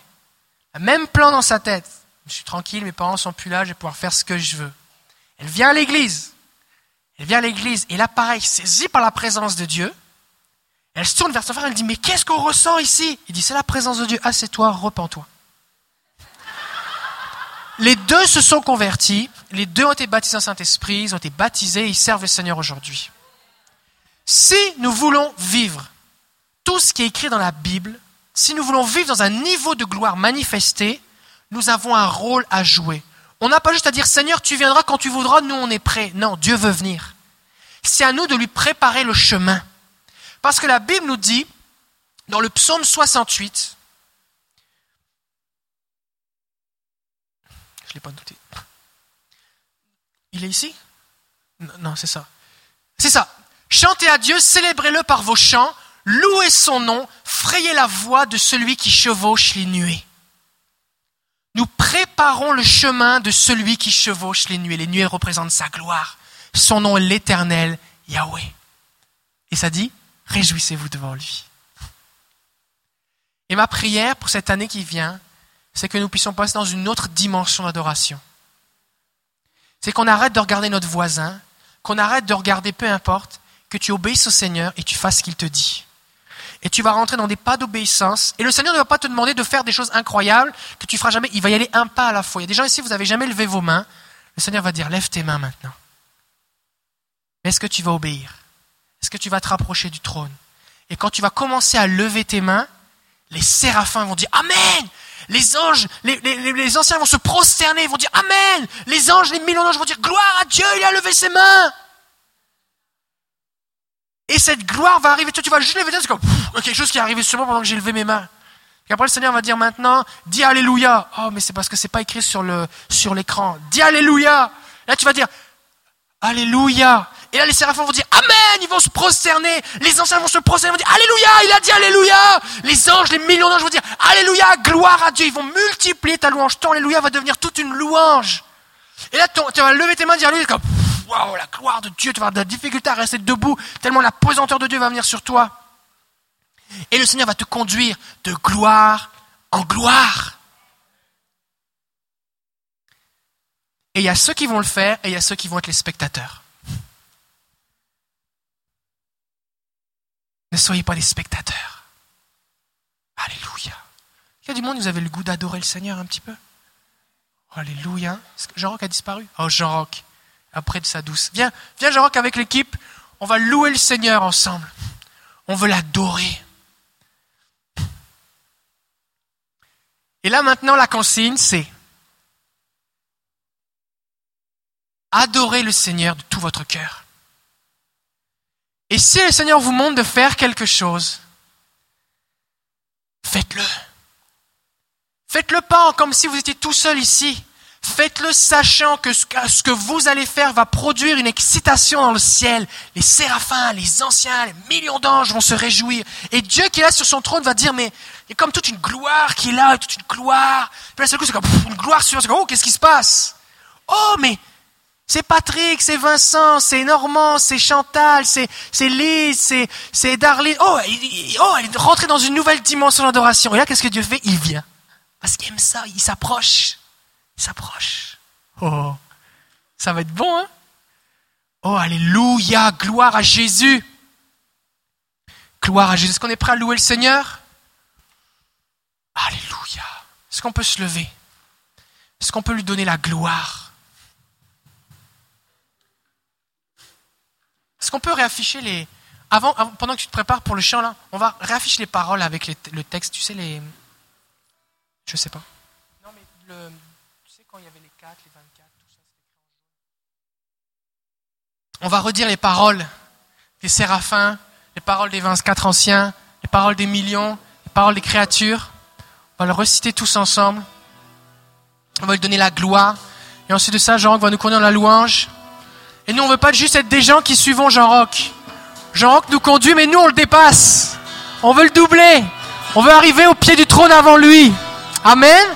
le même plan dans sa tête. Je suis tranquille, mes parents ne sont plus là, je vais pouvoir faire ce que je veux. Elle vient à l'église. Elle vient à l'église et là, pareil, saisie par la présence de Dieu, elle se tourne vers son frère et elle dit « Mais qu'est-ce qu'on ressent ici ?» Il dit « C'est la présence de Dieu, assieds-toi, repens-toi. » Les deux se sont convertis, les deux ont été baptisés en Saint-Esprit, ils ont été baptisés et ils servent le Seigneur aujourd'hui. Si nous voulons vivre tout ce qui est écrit dans la Bible, si nous voulons vivre dans un niveau de gloire manifesté, nous avons un rôle à jouer. On n'a pas juste à dire « Seigneur, tu viendras quand tu voudras, nous on est prêts ». Non, Dieu veut venir. C'est à nous de lui préparer le chemin. Parce que la Bible nous dit, dans le psaume soixante-huit, je ne l'ai pas noté. Il est ici ? Non, non, c'est ça. C'est ça. Chantez à Dieu, célébrez-le par vos chants, louez son nom, frayez la voix de celui qui chevauche les nuées. Nous préparons le chemin de celui qui chevauche les nuées. Les nuées représentent sa gloire. Son nom est l'Éternel, Yahweh. Et ça dit, réjouissez-vous devant lui. Et ma prière pour cette année qui vient, c'est que nous puissions passer dans une autre dimension d'adoration. C'est qu'on arrête de regarder notre voisin, qu'on arrête de regarder peu importe, que tu obéisses au Seigneur et tu fasses ce qu'il te dit. Et tu vas rentrer dans des pas d'obéissance. Et le Seigneur ne va pas te demander de faire des choses incroyables que tu ne feras jamais. Il va y aller un pas à la fois. Il y a des gens ici, vous n'avez jamais levé vos mains. Le Seigneur va dire, lève tes mains maintenant. Mais est-ce que tu vas obéir? Est-ce que tu vas te rapprocher du trône? Et quand tu vas commencer à lever tes mains, les séraphins vont dire « Amen !» Les anges, les, les, les anciens vont se prosterner, ils vont dire « Amen !» Les anges, les millions d'anges vont dire « Gloire à Dieu, il a levé ses mains !» Et cette gloire va arriver. Tu, tu vas juste lever tes mains, c'est comme pff, quelque chose qui est arrivé sur moi pendant que j'ai levé mes mains. Et après le Seigneur va dire maintenant « Dis Alléluia !» Oh, mais c'est parce que c'est pas écrit sur, le, sur l'écran. « Dis Alléluia !» Là, tu vas dire « Alléluia !» Et là, les séraphins vont dire « Amen !» Ils vont se prosterner. Les anciens vont se prosterner. Ils vont dire « Alléluia !» Il a dit « Alléluia !» Les anges, les millions d'anges vont dire « Alléluia !» Gloire à Dieu !» Ils vont multiplier ta louange. Ton Alléluia va devenir toute une louange. Et là, ton, tu vas lever tes mains et dire « Alléluia !» comme « Waouh, la gloire de Dieu !» Tu vas avoir de la difficulté à rester debout tellement la pesanteur de Dieu va venir sur toi. Et le Seigneur va te conduire de gloire en gloire. Et il y a ceux qui vont le faire et il y a ceux qui vont être les spectateurs. Ne soyez pas des spectateurs. Alléluia. Il y a du monde, vous avez le goût d'adorer le Seigneur un petit peu. Alléluia. Jean-Rock a disparu. Oh, Jean-Rock, après de sa douce. Viens, viens Jean-Rock avec l'équipe. On va louer le Seigneur ensemble. On veut l'adorer. Et là maintenant, la consigne, c'est adorer le Seigneur de tout votre cœur. Et si le Seigneur vous montre de faire quelque chose, faites-le. Faites-le pas comme si vous étiez tout seul ici. Faites-le sachant que ce que vous allez faire va produire une excitation dans le ciel. Les séraphins, les anciens, les millions d'anges vont se réjouir. Et Dieu qui est là sur son trône va dire, mais il y a comme toute une gloire qui est là, toute une gloire. Puis là, c'est comme pff, une gloire sur, c'est comme, oh, qu'est-ce qui se passe? Oh, mais... c'est Patrick, c'est Vincent, c'est Normand, c'est Chantal, c'est, c'est Lise, c'est, c'est Darlene. Oh, il, oh, elle est rentrée dans une nouvelle dimension d'adoration. Et là, qu'est-ce que Dieu fait? Il vient. Parce qu'il aime ça, il s'approche. Il s'approche. Oh, ça va être bon, hein? Oh, alléluia, gloire à Jésus. Gloire à Jésus. Est-ce qu'on est prêt à louer le Seigneur? Alléluia. Est-ce qu'on peut se lever? Est-ce qu'on peut lui donner la gloire? Est-ce qu'on peut réafficher les... Avant, avant, pendant que tu te prépares pour le chant, là, on va réafficher les paroles avec les, le texte. Tu sais, les... Je sais pas. Non, mais le... tu sais quand il y avait les quatre, les vingt-quatre, tout ça, c'était... On va redire les paroles des séraphins, les paroles des vingt-quatre anciens, les paroles des millions, les paroles des créatures. On va le reciter tous ensemble. On va lui donner la gloire. Et ensuite de ça, Jean-Roch va nous conduire dans la louange. Et nous, on ne veut pas juste être des gens qui suivons Jean-Roch. Jean-Roch nous conduit, mais nous, on le dépasse. On veut le doubler. On veut arriver au pied du trône avant lui. Amen.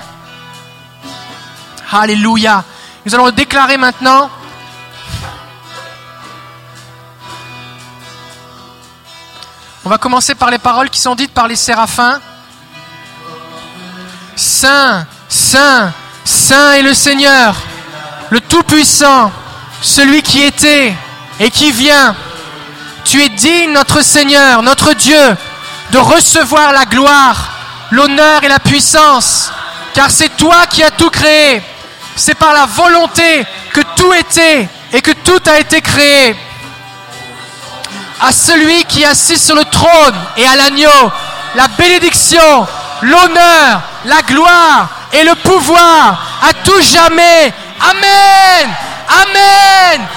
Alléluia. Nous allons le déclarer maintenant. On va commencer par les paroles qui sont dites par les séraphins. Saint, Saint, Saint est le Seigneur, le Tout-Puissant. Celui qui était et qui vient, tu es digne, notre Seigneur, notre Dieu, de recevoir la gloire, l'honneur et la puissance, car c'est toi qui as tout créé. C'est par la volonté que tout était et que tout a été créé. À celui qui est assis sur le trône et à l'agneau, la bénédiction, l'honneur, la gloire et le pouvoir à tout jamais. Amen. Amen.